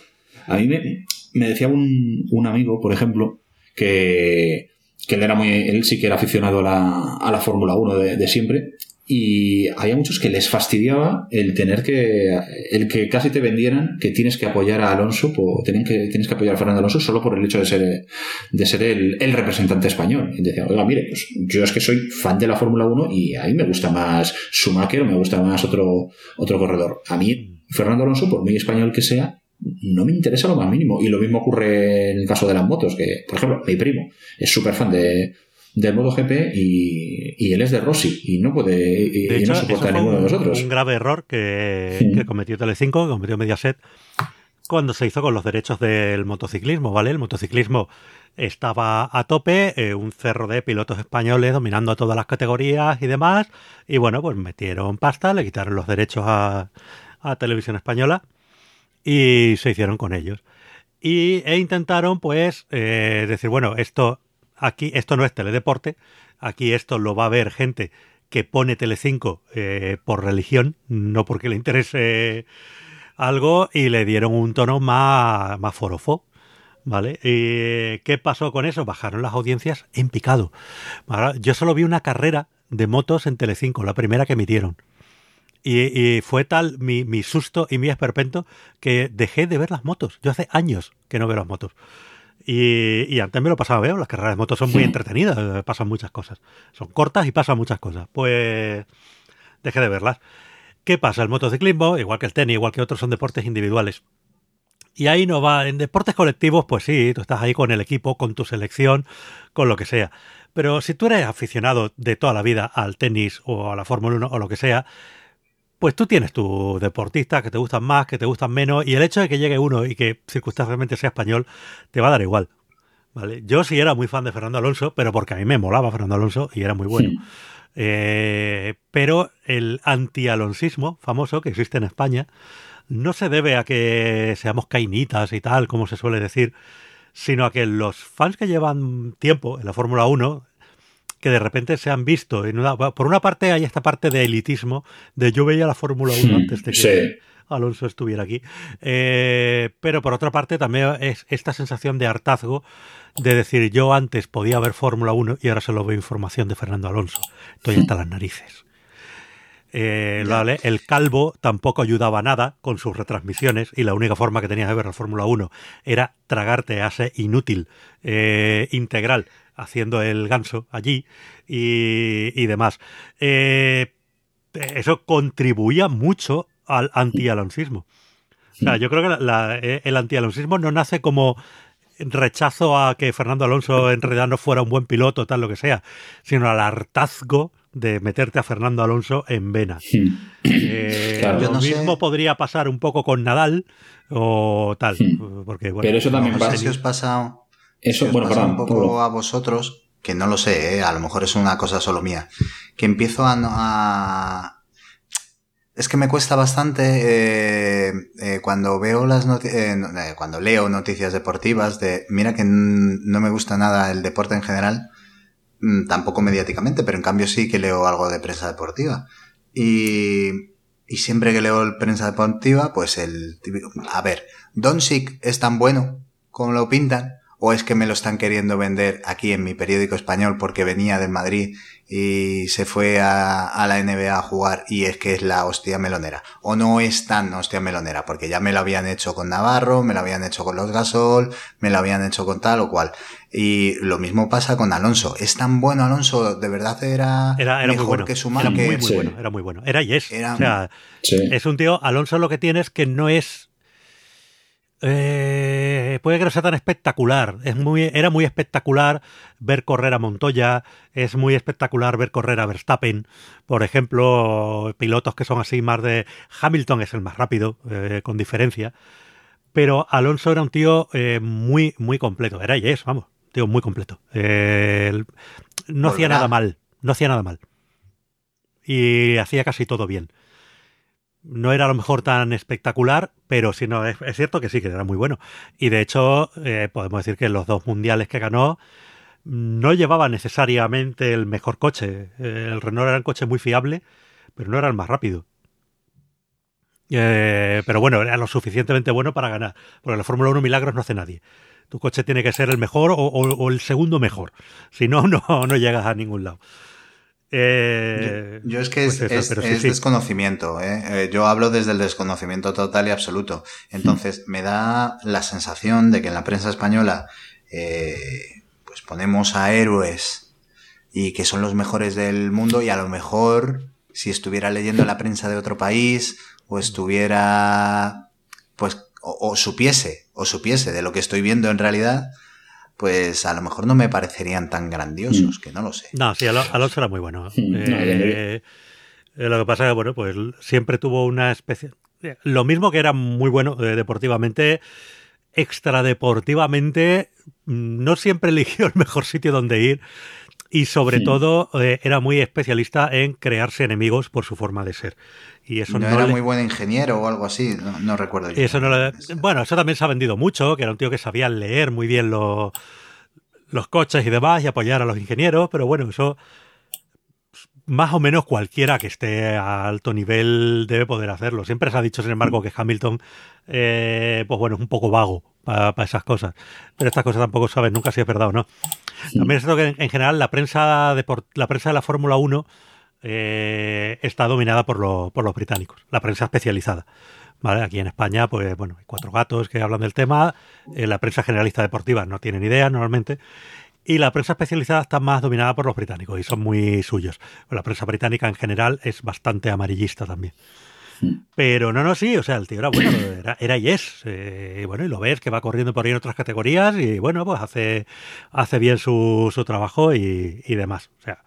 A mí me, me decía un, un amigo, por ejemplo, que, que él, era muy, él sí que era aficionado a la, a la Fórmula uno de, de siempre y había muchos que les fastidiaba el tener que... el que casi te vendieran que tienes que apoyar a Alonso, o que, tienes que apoyar a Fernando Alonso solo por el hecho de ser, de ser el, el representante español. Y decía, oiga, mire, pues yo es que soy fan de la Fórmula uno y a mí me gusta más Schumacher o me gusta más otro, otro corredor. A mí, Fernando Alonso, por muy español que sea, no me interesa lo más mínimo. Y lo mismo ocurre en el caso de las motos, que, por ejemplo, mi primo es súper fan de... del MotoGP y, y él es de Rossi y no puede y, de hecho, y no soporta a ninguno de nosotros. Un grave error que, sí. que cometió Telecinco, que cometió Mediaset cuando se hizo con los derechos del motociclismo, ¿vale? El motociclismo estaba a tope, eh, un cerro de pilotos españoles dominando a todas las categorías y demás, y bueno, pues metieron pasta, le quitaron los derechos a, a Televisión Española y se hicieron con ellos. Y, e intentaron, pues, eh, decir, bueno, esto... Aquí esto no es teledeporte, aquí esto lo va a ver gente que pone Telecinco eh, por religión, no porque le interese algo, y le dieron un tono más, más forofo, ¿vale? ¿Y qué pasó con eso? Bajaron las audiencias en picado. Yo solo vi una carrera de motos en Telecinco, la primera que emitieron. Y, y fue tal mi, mi susto y mi esperpento que dejé de ver las motos. Yo hace años que no veo las motos. Y, y antes me lo pasaba, veo, las carreras de motos son muy entretenidas, pasan muchas cosas. Son cortas y pasan muchas cosas. Pues dejé de verlas. ¿Qué pasa? El motociclismo, igual que el tenis, igual que otros, son deportes individuales. Y ahí no va. En deportes colectivos, pues sí, tú estás ahí con el equipo, con tu selección, con lo que sea. Pero si tú eres aficionado de toda la vida al tenis o a la Fórmula uno o lo que sea, pues tú tienes tus deportistas que te gustan más, que te gustan menos, y el hecho de que llegue uno y que circunstancialmente sea español te va a dar igual, ¿vale? Yo sí era muy fan de Fernando Alonso, pero porque a mí me molaba Fernando Alonso y era muy bueno. Sí. Eh, pero el anti-alonsismo famoso que existe en España no se debe a que seamos cainitas y tal, como se suele decir, sino a que los fans que llevan tiempo en la Fórmula uno... que de repente se han visto. En una, por una parte hay esta parte de elitismo, de yo veía la Fórmula uno sí, antes de que, sí. Alonso estuviera aquí. Eh, pero por otra parte también es esta sensación de hartazgo de decir, yo antes podía ver Fórmula uno y ahora solo veo información de Fernando Alonso. Estoy hasta las narices. Eh, vale, el calvo tampoco ayudaba nada con sus retransmisiones y la única forma que tenías de ver la Fórmula uno era tragarte a ese inútil eh, integral haciendo el ganso allí y, y demás. Eh, eso contribuía mucho al antialonsismo. O sea, yo creo que la, la, el antialonsismo no nace como rechazo a que Fernando Alonso en realidad no fuera un buen piloto, tal, lo que sea, sino al hartazgo de meterte a Fernando Alonso en vena. Sí. Eh, claro, lo no mismo sé. Podría pasar un poco con Nadal o tal. Sí. Porque, bueno, pero eso también no pasa. Si os pasa, eso, si os bueno, pasa perdón, un poco perdón. a vosotros, que no lo sé, eh, a lo mejor es una cosa solo mía, que empiezo a... a... Es que me cuesta bastante eh, eh, cuando veo las noti- eh, no, eh, cuando leo noticias deportivas de... Mira que n- no me gusta nada el deporte en general, tampoco mediáticamente, pero en cambio sí que leo algo de prensa deportiva y, y siempre que leo prensa deportiva, pues el típico, a ver, Doncic es tan bueno como lo pintan, o es que me lo están queriendo vender aquí en mi periódico español porque venía del Madrid y se fue a, a la N B A a jugar y es que es la hostia melonera, o no es tan hostia melonera porque ya me lo habían hecho con Navarro, me lo habían hecho con los Gasol, me lo habían hecho con tal o cual. Y lo mismo pasa con Alonso. Es tan bueno Alonso, de verdad era, era, era mejor muy bueno. que su madre. Era muy, muy sí. bueno, era muy bueno. Era yes. Era, o sea, sí. es un tío, Alonso lo que tiene es que no es... Eh, puede que no sea tan espectacular. Es muy, era muy espectacular ver correr a Montoya, es muy espectacular ver correr a Verstappen, por ejemplo, pilotos que son así más de... Hamilton es el más rápido, eh, con diferencia. Pero Alonso era un tío eh, muy, muy completo. Era yes, vamos, tío muy completo. Eh, no hacía nada mal, no hacía nada mal. Y hacía casi todo bien. No era a lo mejor tan espectacular, pero sí, no, es, es cierto que sí, que era muy bueno. Y de hecho, eh, podemos decir que los dos mundiales que ganó no llevaba necesariamente el mejor coche. El Renault era un coche muy fiable, pero no era el más rápido. Eh, pero bueno, era lo suficientemente bueno para ganar, porque la Fórmula uno milagros no hace nadie. Tu coche tiene que ser el mejor o, o, o el segundo mejor, si no, no, no llegas a ningún lado. Eh, yo, yo es que pues es, eso, es, sí, es sí. desconocimiento, ¿eh? Eh, yo hablo desde el desconocimiento total y absoluto, entonces me da la sensación de que en la prensa española eh, pues ponemos a héroes y que son los mejores del mundo, y a lo mejor si estuviera leyendo la prensa de otro país o estuviera pues o, o supiese o supiese de lo que estoy viendo en realidad, pues a lo mejor no me parecerían tan grandiosos, que no lo sé. No, sí, Alonso era muy bueno. Sí, eh, no, eh, eh, lo que pasa es que, bueno, pues siempre tuvo una especie... Lo mismo que era muy bueno eh, deportivamente, extradeportivamente, no siempre eligió el mejor sitio donde ir y, sobre sí. todo, eh, era muy especialista en crearse enemigos por su forma de ser. Y eso no, no era le... muy buen ingeniero o algo así, no, no recuerdo yo. Eso no le... Bueno, eso también se ha vendido mucho, que era un tío que sabía leer muy bien los, los coches y demás y apoyar a los ingenieros, pero bueno, eso más o menos cualquiera que esté a alto nivel debe poder hacerlo. Siempre se ha dicho, sin embargo, que Hamilton eh, pues bueno, es un poco vago para pa esas cosas, pero estas cosas tampoco sabes nunca si es verdad o no. También es cierto que en general la prensa de, por... la prensa de la Fórmula uno Eh, está dominada por, lo, por los británicos, la prensa especializada, ¿vale? Aquí en España, pues bueno, hay cuatro gatos que hablan del tema, eh, la prensa generalista deportiva no tienen idea normalmente, y la prensa especializada está más dominada por los británicos y son muy suyos. La prensa británica en general es bastante amarillista también. Pero no, no, sí, o sea, el tío era bueno, era, era y es, eh, bueno, y lo ves que va corriendo por ahí en otras categorías y bueno, pues hace, hace bien su, su trabajo y, y demás, o sea...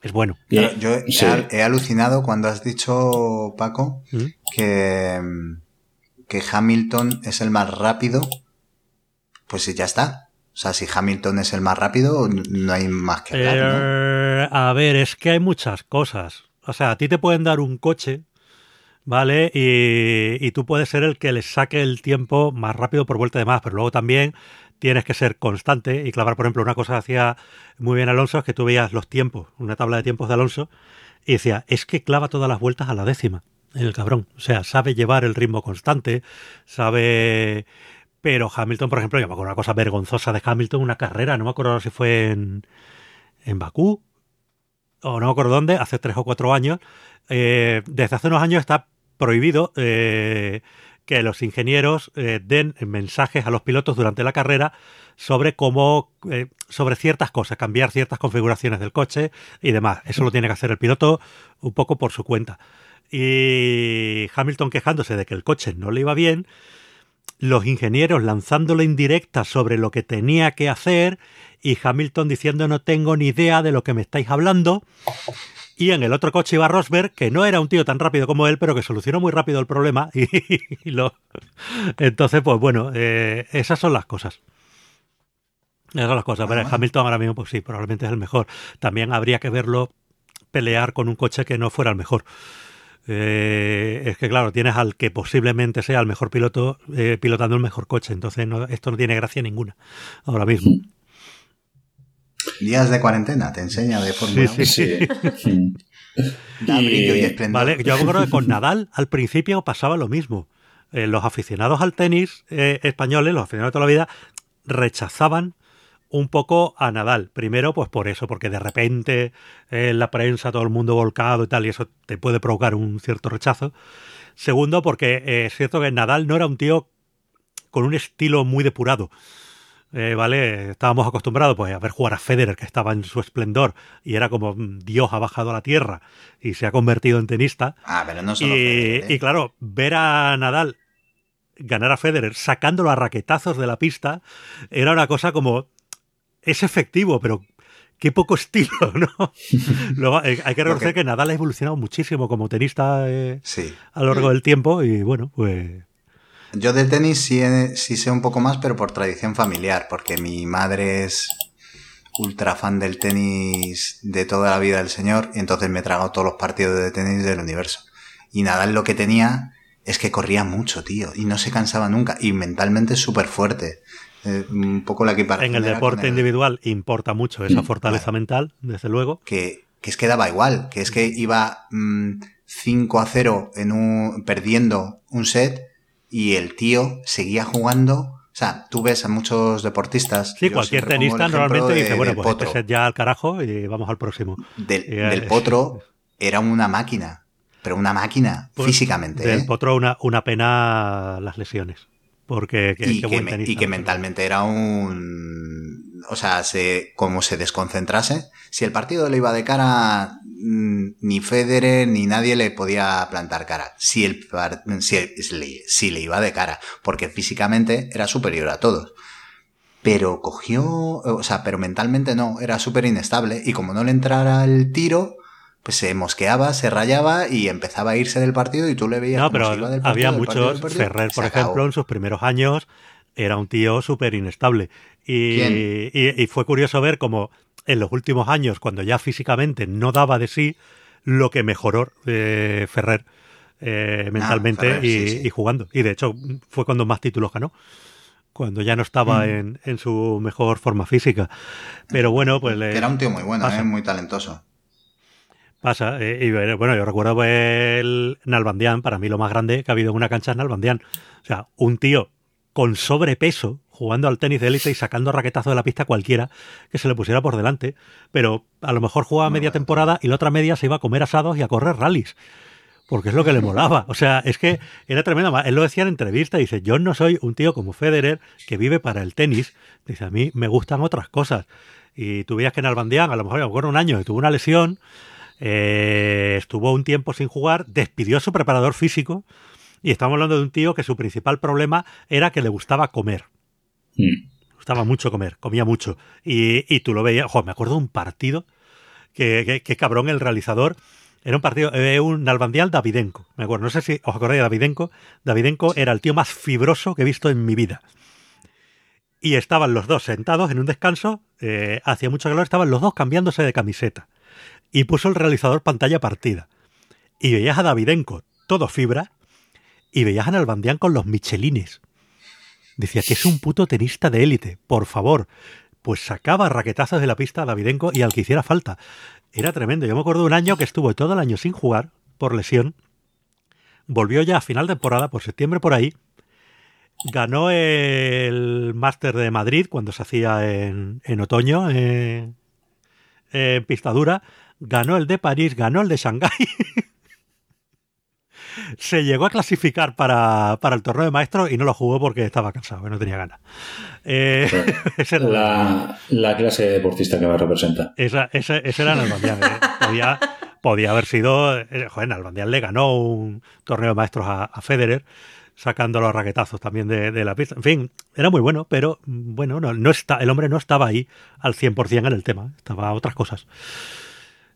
Es bueno. Claro, yo he, sí. he alucinado cuando has dicho, Paco, ¿Mm? que, que Hamilton es el más rápido. Pues ya está. O sea, si Hamilton es el más rápido, no hay más que hablar, eh, ¿no? A ver, es que hay muchas cosas. O sea, a ti te pueden dar un coche, ¿vale? Y, y tú puedes ser el que le saque el tiempo más rápido por vuelta de más, pero luego también... Tienes que ser constante y clavar, por ejemplo, una cosa que hacía muy bien Alonso es que tú veías los tiempos, una tabla de tiempos de Alonso, y decía, es que clava todas las vueltas a la décima. el cabrón. O sea, sabe llevar el ritmo constante, sabe... Pero Hamilton, por ejemplo, yo me acuerdo una cosa vergonzosa de Hamilton, una carrera, no me acuerdo si fue en, en Bakú o no me acuerdo dónde, hace tres o cuatro años. Eh, desde hace unos años está prohibido eh, que los ingenieros eh, den mensajes a los pilotos durante la carrera sobre cómo eh, sobre ciertas cosas, cambiar ciertas configuraciones del coche y demás. Eso lo tiene que hacer el piloto un poco por su cuenta. Y Hamilton quejándose de que el coche no le iba bien, los ingenieros lanzándole indirectas sobre lo que tenía que hacer y Hamilton diciendo no tengo ni idea de lo que me estáis hablando. Y en el otro coche iba Rosberg, que no era un tío tan rápido como él, pero que solucionó muy rápido el problema. Y, y lo... Entonces, pues bueno, eh, esas son las cosas. Esas son las cosas. Pero Hamilton ahora mismo, pues sí, probablemente es el mejor. También habría que verlo pelear con un coche que no fuera el mejor. Eh, es que claro, tienes al que posiblemente sea el mejor piloto eh, pilotando el mejor coche, entonces no, esto no tiene gracia ninguna ahora mismo. Días de cuarentena, te enseña de Fórmula uno. Sí, sí, sí. Da brillo y esplendor. Vale, yo creo que con Nadal al principio pasaba lo mismo. Eh, los aficionados al tenis eh, españoles, los aficionados de toda la vida, rechazaban un poco a Nadal. Primero, pues por eso, porque de repente eh, la prensa, todo el mundo volcado y tal, y eso te puede provocar un cierto rechazo. Segundo, porque eh, es cierto que Nadal no era un tío con un estilo muy depurado. Eh, vale, estábamos acostumbrados pues a ver jugar a Federer, que estaba en su esplendor y era como Dios ha bajado a la tierra y se ha convertido en tenista. Ah, pero no solo y, Federer, ¿eh? Y claro, ver a Nadal ganar a Federer sacándolo a raquetazos de la pista era una cosa como... Es efectivo, pero qué poco estilo, ¿no? Luego, hay que reconocer que Nadal ha evolucionado muchísimo como tenista eh, sí. a lo largo del tiempo y bueno, pues... Yo de tenis sí, sí sé un poco más, pero por tradición familiar, porque mi madre es ultra fan del tenis de toda la vida del señor y entonces me trago todos los partidos de tenis del universo. Y Nadal lo que tenía es que corría mucho, tío, y no se cansaba nunca y mentalmente es súper fuerte. Eh, un poco la equiparación. En el deporte el... individual importa mucho esa fortaleza claro. mental, desde luego. Que, que es que daba igual, que es que iba mmm, cinco a cero en un, perdiendo un set y el tío seguía jugando. O sea, tú ves a muchos deportistas... Sí, cualquier tenista normalmente de, dice, bueno, pues Potro. Este set ya al carajo y vamos al próximo. Del, y, del eh, Potro era una máquina, pero una máquina pues, físicamente. Del ¿eh? Potro una, una pena las lesiones. Porque que, y, que buen tenista, y que mentalmente era un... O sea, se, como se desconcentrase, si el partido le iba de cara, ni Federer ni nadie le podía plantar cara. Si, el, si, el, si le iba de cara, porque físicamente era superior a todos. Pero cogió... O sea, pero mentalmente no, era súper inestable. Y como no le entrara el tiro... Pues se mosqueaba, se rayaba y empezaba a irse del partido y tú le veías no, pero se iba del partido, había del partido, muchos, partido, Ferrer por ejemplo acabó. En sus primeros años era un tío súper inestable y, y, y fue curioso ver cómo en los últimos años cuando ya físicamente no daba de sí lo que mejoró eh, Ferrer eh, mentalmente ah, Ferrer, y, sí, sí. y jugando y de hecho fue cuando más títulos ganó cuando ya no estaba mm. en, en su mejor forma física pero bueno pues eh, era un tío muy bueno, eh, muy talentoso. Pasa, eh, y bueno, yo recuerdo el Nalbandian, para mí lo más grande que ha habido en una cancha es Nalbandian. O sea, un tío con sobrepeso jugando al tenis de élite y sacando raquetazo de la pista cualquiera que se le pusiera por delante, pero a lo mejor jugaba media temporada y la otra media se iba a comer asados y a correr rallies, porque es lo que le molaba. O sea, es que era tremendo. Él lo decía en entrevista, dice, yo no soy un tío como Federer que vive para el tenis. Dice, a mí me gustan otras cosas. Y tú veías que Nalbandian, a lo mejor, a lo mejor un año, tuvo una lesión... Eh, estuvo un tiempo sin jugar, despidió a su preparador físico y estamos hablando de un tío que su principal problema era que le gustaba comer. Sí. Gustaba mucho comer, comía mucho. Y, y tú lo veías, jo, me acuerdo de un partido que, que, que cabrón el realizador. Era un partido, eh, un Nalbandian Davidenko. Me acuerdo, no sé si os acordáis de Davidenko. Davidenko sí. Era el tío más fibroso que he visto en mi vida. Y estaban los dos sentados en un descanso, eh, hacía mucho calor, estaban los dos cambiándose de camiseta. Y puso el realizador pantalla partida. Y veías a Davidenko, todo fibra, y veías a Nalbandian con los michelines. Decía que es un puto tenista de élite, por favor. Pues sacaba raquetazos de la pista a Davidenko y al que hiciera falta. Era tremendo. Yo me acuerdo de un año que estuvo todo el año sin jugar, por lesión, volvió ya a final de temporada, por septiembre por ahí, ganó el Máster de Madrid cuando se hacía en, en otoño, eh, en pista dura, ganó el de París, ganó el de Shanghái. Se llegó a clasificar para, para el torneo de maestros y no lo jugó porque estaba cansado, que no tenía ganas. Eh, la, la clase de deportista que me representa. Esa, esa, ese era Nalbandian. ¿Eh? Podía, podía haber sido... Joder, Nalbandian le ganó un torneo de maestros a, a Federer, sacando los raquetazos también de, de la pista. En fin, era muy bueno, pero bueno, no, no está, el hombre no estaba ahí al cien por ciento en el tema. Estaba a otras cosas.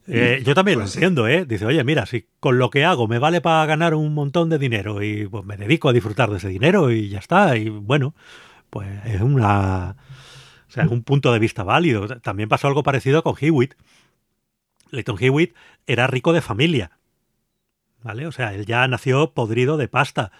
Eh, yo también pues lo entiendo, ¿eh? Dice, oye, mira, si con lo que hago me vale para ganar un montón de dinero y pues me dedico a disfrutar de ese dinero y ya está, y bueno, pues es una... O sea, es un punto de vista válido. También pasó algo parecido con Hewitt. Leighton Hewitt era rico de familia, ¿vale? O sea, él ya nació podrido de pasta.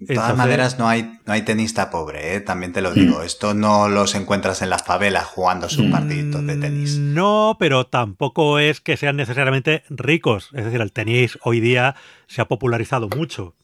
De todas Entonces, maneras, no hay, no hay tenista pobre, ¿eh? También te lo digo. Esto no los encuentras en las favelas jugando sus partiditos de tenis. No, pero tampoco es que sean necesariamente ricos. Es decir, el tenis hoy día se ha popularizado mucho.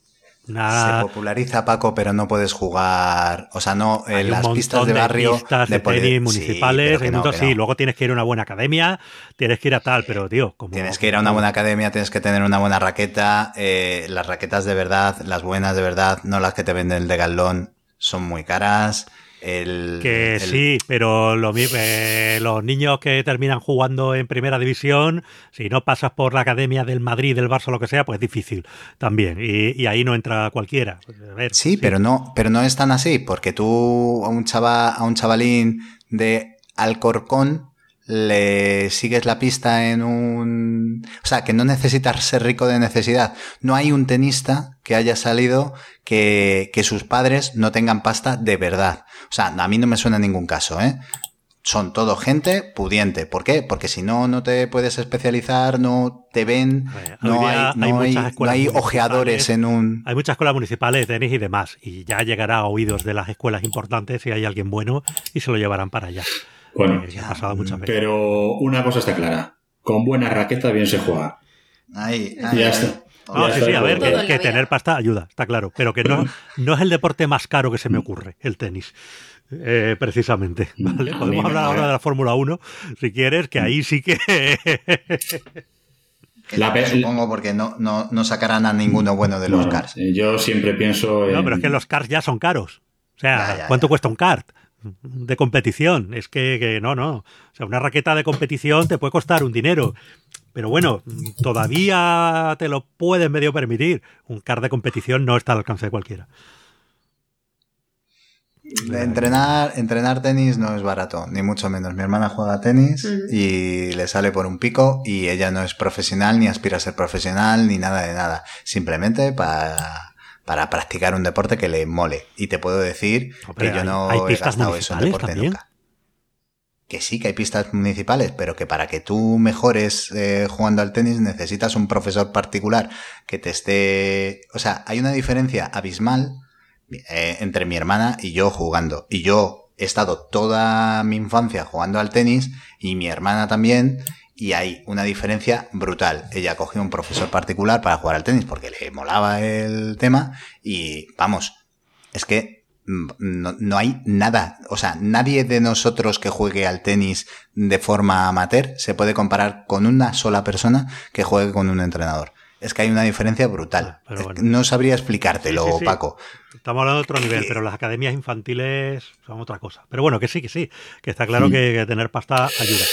Nada... Se populariza, Paco, pero no puedes jugar... O sea, no, en hay las pistas de barrio... Pistas de, de tenis poli... municipales, sí, hay no, mucho así. No. Luego tienes que ir a una buena academia, tienes que ir a tal, pero tío... Como... Tienes que ir a una buena academia, tienes que tener una buena raqueta. Eh, las raquetas de verdad, las buenas de verdad, no las que te venden el de galón, son muy caras. El, que el... sí, pero lo mismo, eh, los niños que terminan jugando en primera división, si no pasas por la academia del Madrid, del Barça, lo que sea, pues es difícil también, y, y ahí no entra cualquiera. A ver, sí, sí, pero no, pero no es tan así, porque tú a un chaval, a un chavalín de Alcorcón le sigues la pista en un... O sea, que no necesitas ser rico de necesidad. No hay un tenista que haya salido que, que sus padres no tengan pasta de verdad. O sea, a mí no me suena ningún caso, ¿eh? Son todo gente pudiente. ¿Por qué? Porque si no, no te puedes especializar, no te ven, bueno, no, hay, no, hay, hay, hay, no hay ojeadores en un... Hay muchas escuelas municipales de tenis y demás, y ya llegará a oídos de las escuelas importantes si hay alguien bueno y se lo llevarán para allá. Bueno, eh, ha pero una cosa está clara. Con buena raqueta bien se juega. Ahí, ahí, ya está. No, ya sí, está sí, a ver, que, que tener pasta ayuda, está claro. Pero que no, no es el deporte más caro que se me ocurre, el tenis. Eh, precisamente. ¿Vale? Podemos hablar ahora de la Fórmula uno, si quieres, que ahí sí que... La pe- supongo porque no, no, no sacarán a ninguno bueno de los bueno, cars. Yo siempre pienso... En... No, pero es que los cars ya son caros. O sea, ya, ya, ¿cuánto ya. cuesta un kart? De competición, es que, que no, no. O sea, una raqueta de competición te puede costar un dinero, pero bueno, todavía te lo puedes medio permitir. Un kart de competición no está al alcance de cualquiera. Entrenar, entrenar tenis no es barato, ni mucho menos. Mi hermana juega tenis y le sale por un pico y ella no es profesional, ni aspira a ser profesional, ni nada de nada. Simplemente para... para practicar un deporte que le mole. Y te puedo decir Hombre, que yo no he gastado eso en deporte también. Nunca. Que sí, que hay pistas municipales, pero que para que tú mejores eh, jugando al tenis necesitas un profesor particular que te esté... O sea, hay una diferencia abismal eh, entre mi hermana y yo jugando. Y yo he estado toda mi infancia jugando al tenis y mi hermana también... Y hay una diferencia brutal. Ella cogió un profesor particular para jugar al tenis porque le molaba el tema y, vamos, es que no, no hay nada. O sea, nadie de nosotros que juegue al tenis de forma amateur se puede comparar con una sola persona que juegue con un entrenador. Es que hay una diferencia brutal. Pero bueno. No sabría explicártelo, sí, sí, sí. Paco. Estamos hablando de otro nivel, pero las academias infantiles son otra cosa. Pero bueno, que sí, que sí, que está claro que, que tener pasta ayuda.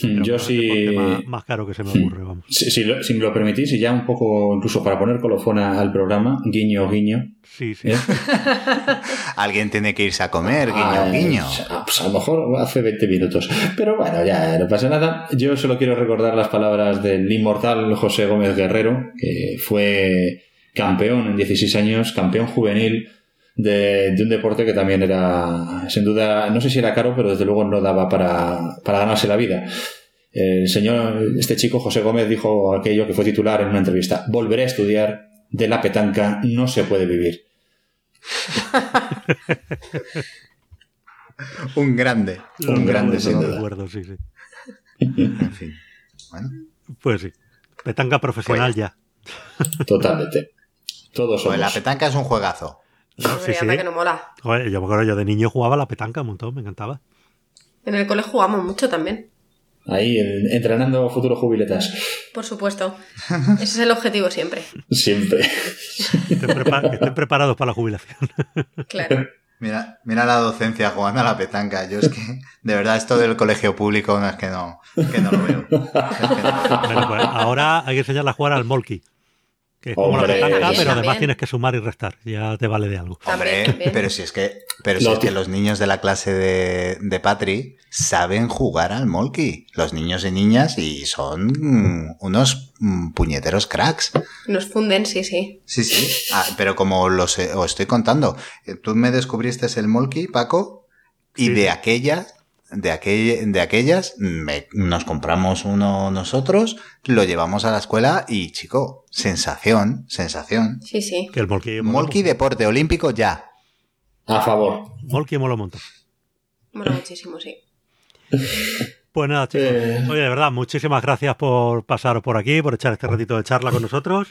Pero yo sí si, más, más caro que se me ocurre vamos. Si, si, lo, si me lo permitís y ya un poco incluso para poner colofón al programa guiño guiño sí, sí. ¿Eh? Alguien tiene que irse a comer guiño ah, guiño pues a lo mejor hace veinte minutos pero bueno ya no pasa nada. Yo solo quiero recordar las palabras del inmortal José Gómez Guerrero que fue campeón en dieciséis años campeón juvenil De, de un deporte que también era sin duda, no sé si era caro pero desde luego no daba para, para ganarse la vida. El señor, este chico José Gómez dijo aquello que fue titular en una entrevista: volveré a estudiar, de la petanca no se puede vivir. Un grande, un no, grande no, sin duda acuerdo, sí, sí. En fin, bueno. Pues sí, petanca profesional pues, ya totalmente. Todos somos. Pues la petanca es un juegazo. No, sí, sí. Que no mola. Joder, yo me acuerdo, yo de niño jugaba la petanca un montón, me encantaba. En el cole jugamos mucho también. Ahí, entrenando futuros jubiletas. Por supuesto. Ese es el objetivo siempre. Siempre. Estén, prepar- estén preparados para la jubilación. Claro. Mira, mira la docencia jugando a la petanca. Yo es que, de verdad, esto del colegio público no es que no, es que no lo veo. Es que no lo veo. Bueno, pues ahora hay que enseñarle a jugar al molki. Que es como Hombre, la petanca, también, pero además también. Tienes que sumar y restar. Ya te vale de algo. Hombre, también, pero si es que pero si no, es que los niños de la clase de, de Patri saben jugar al molki. Los niños y niñas, y son unos puñeteros cracks. Nos funden, sí, sí. Sí, sí. Ah, pero como los, os estoy contando, tú me descubriste el molki, Paco, y sí. de aquella... De, aquel, de aquellas me, nos compramos uno nosotros, lo llevamos a la escuela y, chico, sensación, sensación. Sí, sí. Que el molki, molki deporte olímpico ya. A favor. Molki mola un montón. Mola muchísimo, sí. Pues nada, chicos. Eh... Oye, de verdad, muchísimas gracias por pasaros por aquí, por echar este ratito de charla con nosotros.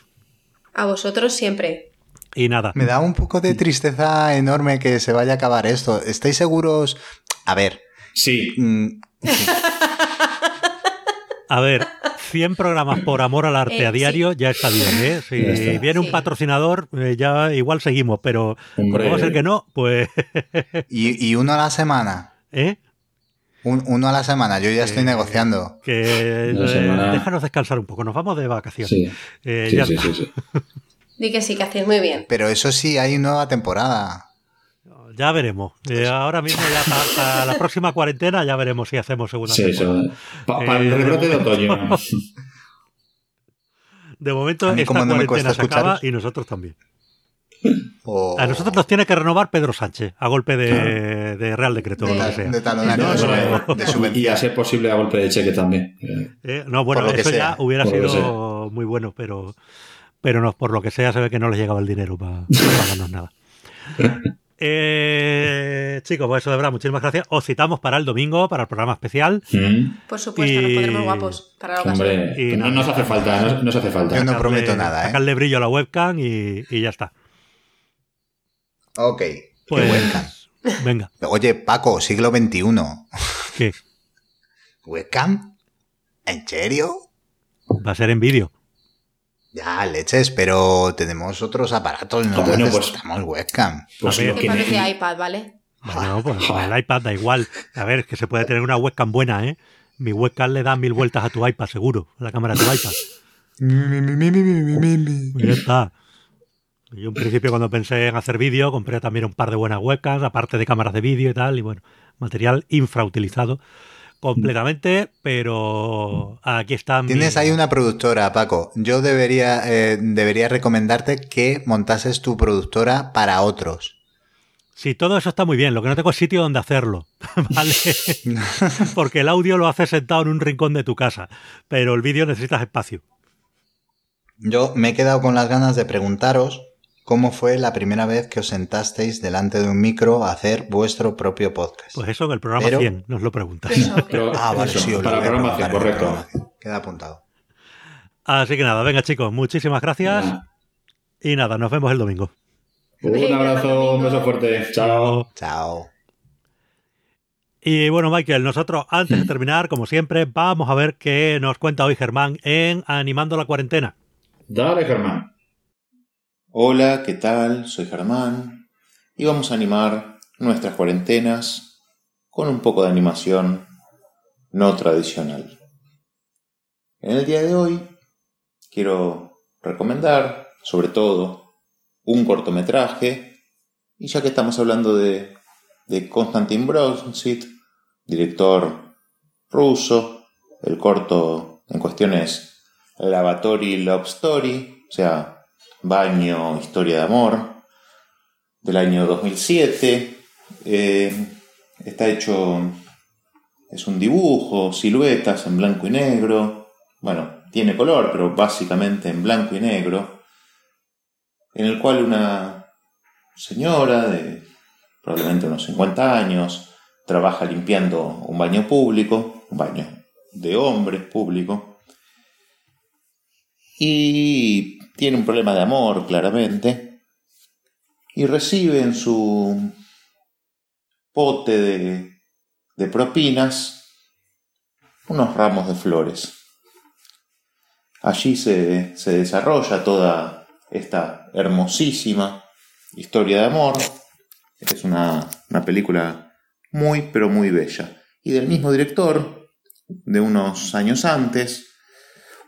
A vosotros siempre. Y nada. Me da un poco de tristeza enorme que se vaya a acabar esto. ¿Estáis seguros? A ver... Sí. Mm, sí. A ver, cien programas por amor al arte eh, a diario, sí. Ya está bien, ¿eh? Si está. Viene sí. un patrocinador, eh, ya igual seguimos, pero Hombre. Como va a ser que no, pues... ¿Y, y uno a la semana? ¿Eh? Un, uno a la semana, yo ya estoy eh, negociando. Que eh, déjanos descansar un poco, nos vamos de vacaciones. Sí, eh, sí, ya sí, sí, sí. Di que sí, que hacéis muy bien. Pero eso sí, hay nueva temporada. Ya veremos. Eh, ahora mismo, ya hasta la próxima cuarentena, ya veremos si hacemos segunda sí, temporada. Para pa, el eh, rebrote de otoño. De momento, esta cuarentena no se escucharos. Acaba y nosotros también. Oh. A nosotros nos tiene que renovar Pedro Sánchez a golpe de, de Real Decreto. De, de, de talonario. No, no, de, de y a ser posible a golpe de cheque también. Eh, no, bueno, eso sea, ya hubiera sido muy bueno, pero, pero no, por lo que sea, se ve que no les llegaba el dinero para pa pagarnos nada. Eh, chicos, pues eso de verdad, muchísimas gracias. Os citamos para el domingo, para el programa especial. Mm. Por supuesto, y... nos pondremos guapos para la ocasión. Hombre, y no nada. Nos hace falta, no nos hace falta. Yo no sacarle, prometo nada, ¿eh? Sacarle brillo a la webcam y, y ya está. Ok, pues, webcam. Venga. Oye, Paco, siglo veintiuno. ¿Qué? ¿Webcam? ¿En serio? Va a ser en vídeo. Ya, leches, pero tenemos otros aparatos, no bueno, necesitamos pues, webcam. Pues a ver, ¿qué parece no? iPad, vale? Bueno, pues el iPad da igual. A ver, que se puede tener una webcam buena, ¿eh? Mi webcam le da mil vueltas a tu iPad, seguro. A la cámara de tu iPad. Ya está. Yo en principio cuando pensé en hacer vídeo, compré también un par de buenas webcams, aparte de cámaras de vídeo y tal, y bueno, material infrautilizado. Completamente, pero aquí está. Tienes mi... ahí una productora, Paco. Yo debería eh, debería recomendarte que montases tu productora para otros. Sí, todo eso está muy bien. Lo que no tengo es sitio donde hacerlo, ¿vale? Porque el audio lo haces sentado en un rincón de tu casa, pero el vídeo necesitas espacio. Yo me he quedado con las ganas de preguntaros cómo fue la primera vez que os sentasteis delante de un micro a hacer vuestro propio podcast. Pues eso en el programa pero, cien nos lo preguntáis. Pero, ah, vale, eso, sí. Para el programa cien, correcto. Queda apuntado. Así que nada, venga chicos, muchísimas gracias. Nah. Y nada, nos vemos el domingo. Un abrazo, un beso fuerte. Chao. Chao. Y bueno, Michael, nosotros antes de terminar, como siempre, vamos a ver qué nos cuenta hoy Germán en Animando la Cuarentena. Dale, Germán. Hola, ¿qué tal? Soy Germán y vamos a animar nuestras cuarentenas con un poco de animación no tradicional. En el día de hoy quiero recomendar, sobre todo, un cortometraje y ya que estamos hablando de, de Konstantin Brownsett, director ruso, el corto en cuestión es Lavatory Love Story, o sea... Baño, Historia de Amor, del año dos mil siete. Eh, está hecho, es un dibujo, siluetas en blanco y negro. Bueno, tiene color, pero básicamente en blanco y negro. En el cual una señora de probablemente unos cincuenta años trabaja limpiando un baño público, un baño de hombres público. Y... tiene un problema de amor, claramente, y recibe en su pote de, de propinas unos ramos de flores. Allí se, se desarrolla toda esta hermosísima historia de amor. Esta es una, una película muy, pero muy bella. Y del mismo director, de unos años antes,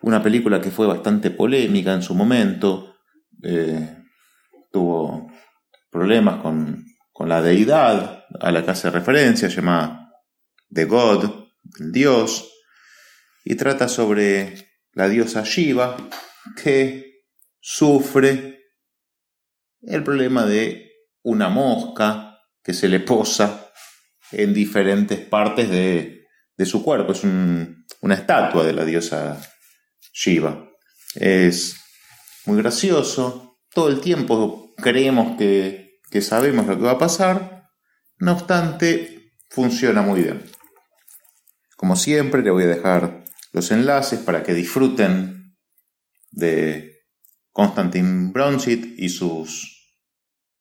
una película que fue bastante polémica en su momento. Eh, tuvo problemas con, con la deidad a la que hace referencia, llamada The God, el Dios. Y trata sobre la diosa Shiva, que sufre el problema de una mosca que se le posa en diferentes partes de, de su cuerpo. Es un, una estatua de la diosa Shiva. Es muy gracioso. Todo el tiempo creemos que, que sabemos lo que va a pasar. No obstante, funciona muy bien. Como siempre, le voy a dejar los enlaces para que disfruten de Konstantin Bronsted y sus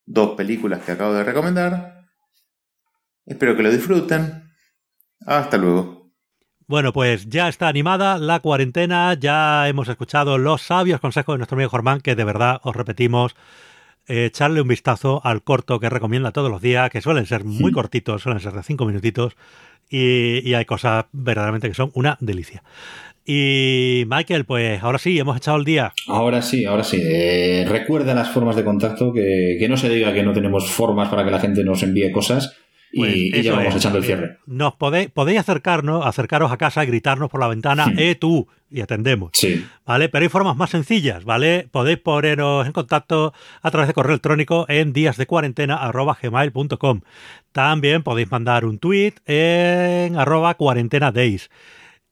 dos películas que acabo de recomendar. Espero que lo disfruten. Hasta luego. Bueno, pues ya está animada la cuarentena. Ya hemos escuchado los sabios consejos de nuestro amigo Germán, que de verdad os repetimos, eh, echarle un vistazo al corto que recomienda todos los días, que suelen ser muy sí. cortitos, suelen ser de cinco minutitos. Y, y hay cosas verdaderamente que son una delicia. Y Michael, pues ahora sí, hemos echado el día. Ahora sí, ahora sí. Eh, recuerda las formas de contacto, que, que no se diga que no tenemos formas para que la gente nos envíe cosas. Pues y, y ya vamos es, echando el cierre. Nos podéis, podéis acercarnos, acercaros a casa y gritarnos por la ventana, sí. ¡eh, tú! Y atendemos. Sí. ¿Vale? Pero hay formas más sencillas, ¿vale? Podéis poneros en contacto a través de correo electrónico en días de cuarentena arroba gmail punto com. También podéis mandar un tweet en arroba cuarentenadays.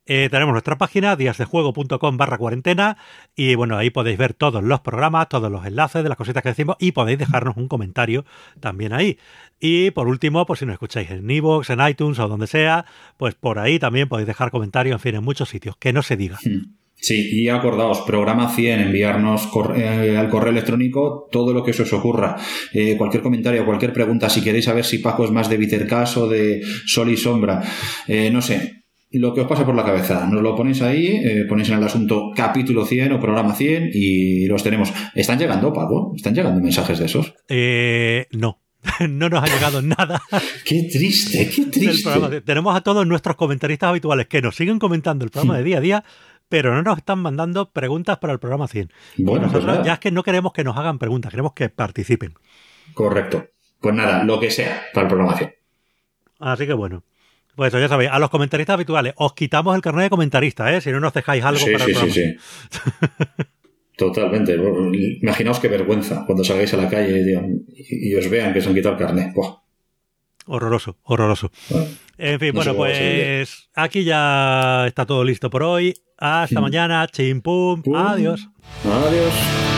Eh, tenemos nuestra página días de juego punto com barra cuarentena y bueno, ahí podéis ver todos los programas, todos los enlaces de las cositas que decimos y podéis dejarnos un comentario también ahí. Y por último, pues si nos escucháis en iVoox, en iTunes o donde sea, pues por ahí también podéis dejar comentarios, en fin, en muchos sitios, que no se diga. Sí, y acordaos, programa cien, enviarnos corre, eh, al correo electrónico todo lo que se os ocurra, eh, cualquier comentario, cualquier pregunta, si queréis saber si Paco es más de Vitercas o de Sol y Sombra, eh, no sé. Lo que os pasa por la cabeza, nos lo ponéis ahí, eh, ponéis en el asunto capítulo cien o programa cien y los tenemos. ¿Están llegando, Paco? ¿Están llegando mensajes de esos? Eh, no, no nos ha llegado nada. Qué triste, qué triste. Tenemos a todos nuestros comentaristas habituales que nos siguen comentando el programa de día a día, pero no nos están mandando preguntas para el programa cien. Bueno, nosotros pues ya es que no queremos que nos hagan preguntas, queremos que participen. Correcto. Pues nada, lo que sea para el programa cien. Así que bueno. Pues ya sabéis, a los comentaristas habituales os quitamos el carnet de comentarista, ¿eh? Si no nos dejáis algo sí, para sí, el sí, sí. Totalmente. Imaginaos qué vergüenza cuando salgáis a la calle y, digan, y os vean que se han quitado el carnet. Buah. Horroroso, horroroso. Bueno, en fin, no bueno, pues aquí ya está todo listo por hoy. Hasta sí. mañana. Chimpum. Pum. Adiós. Adiós.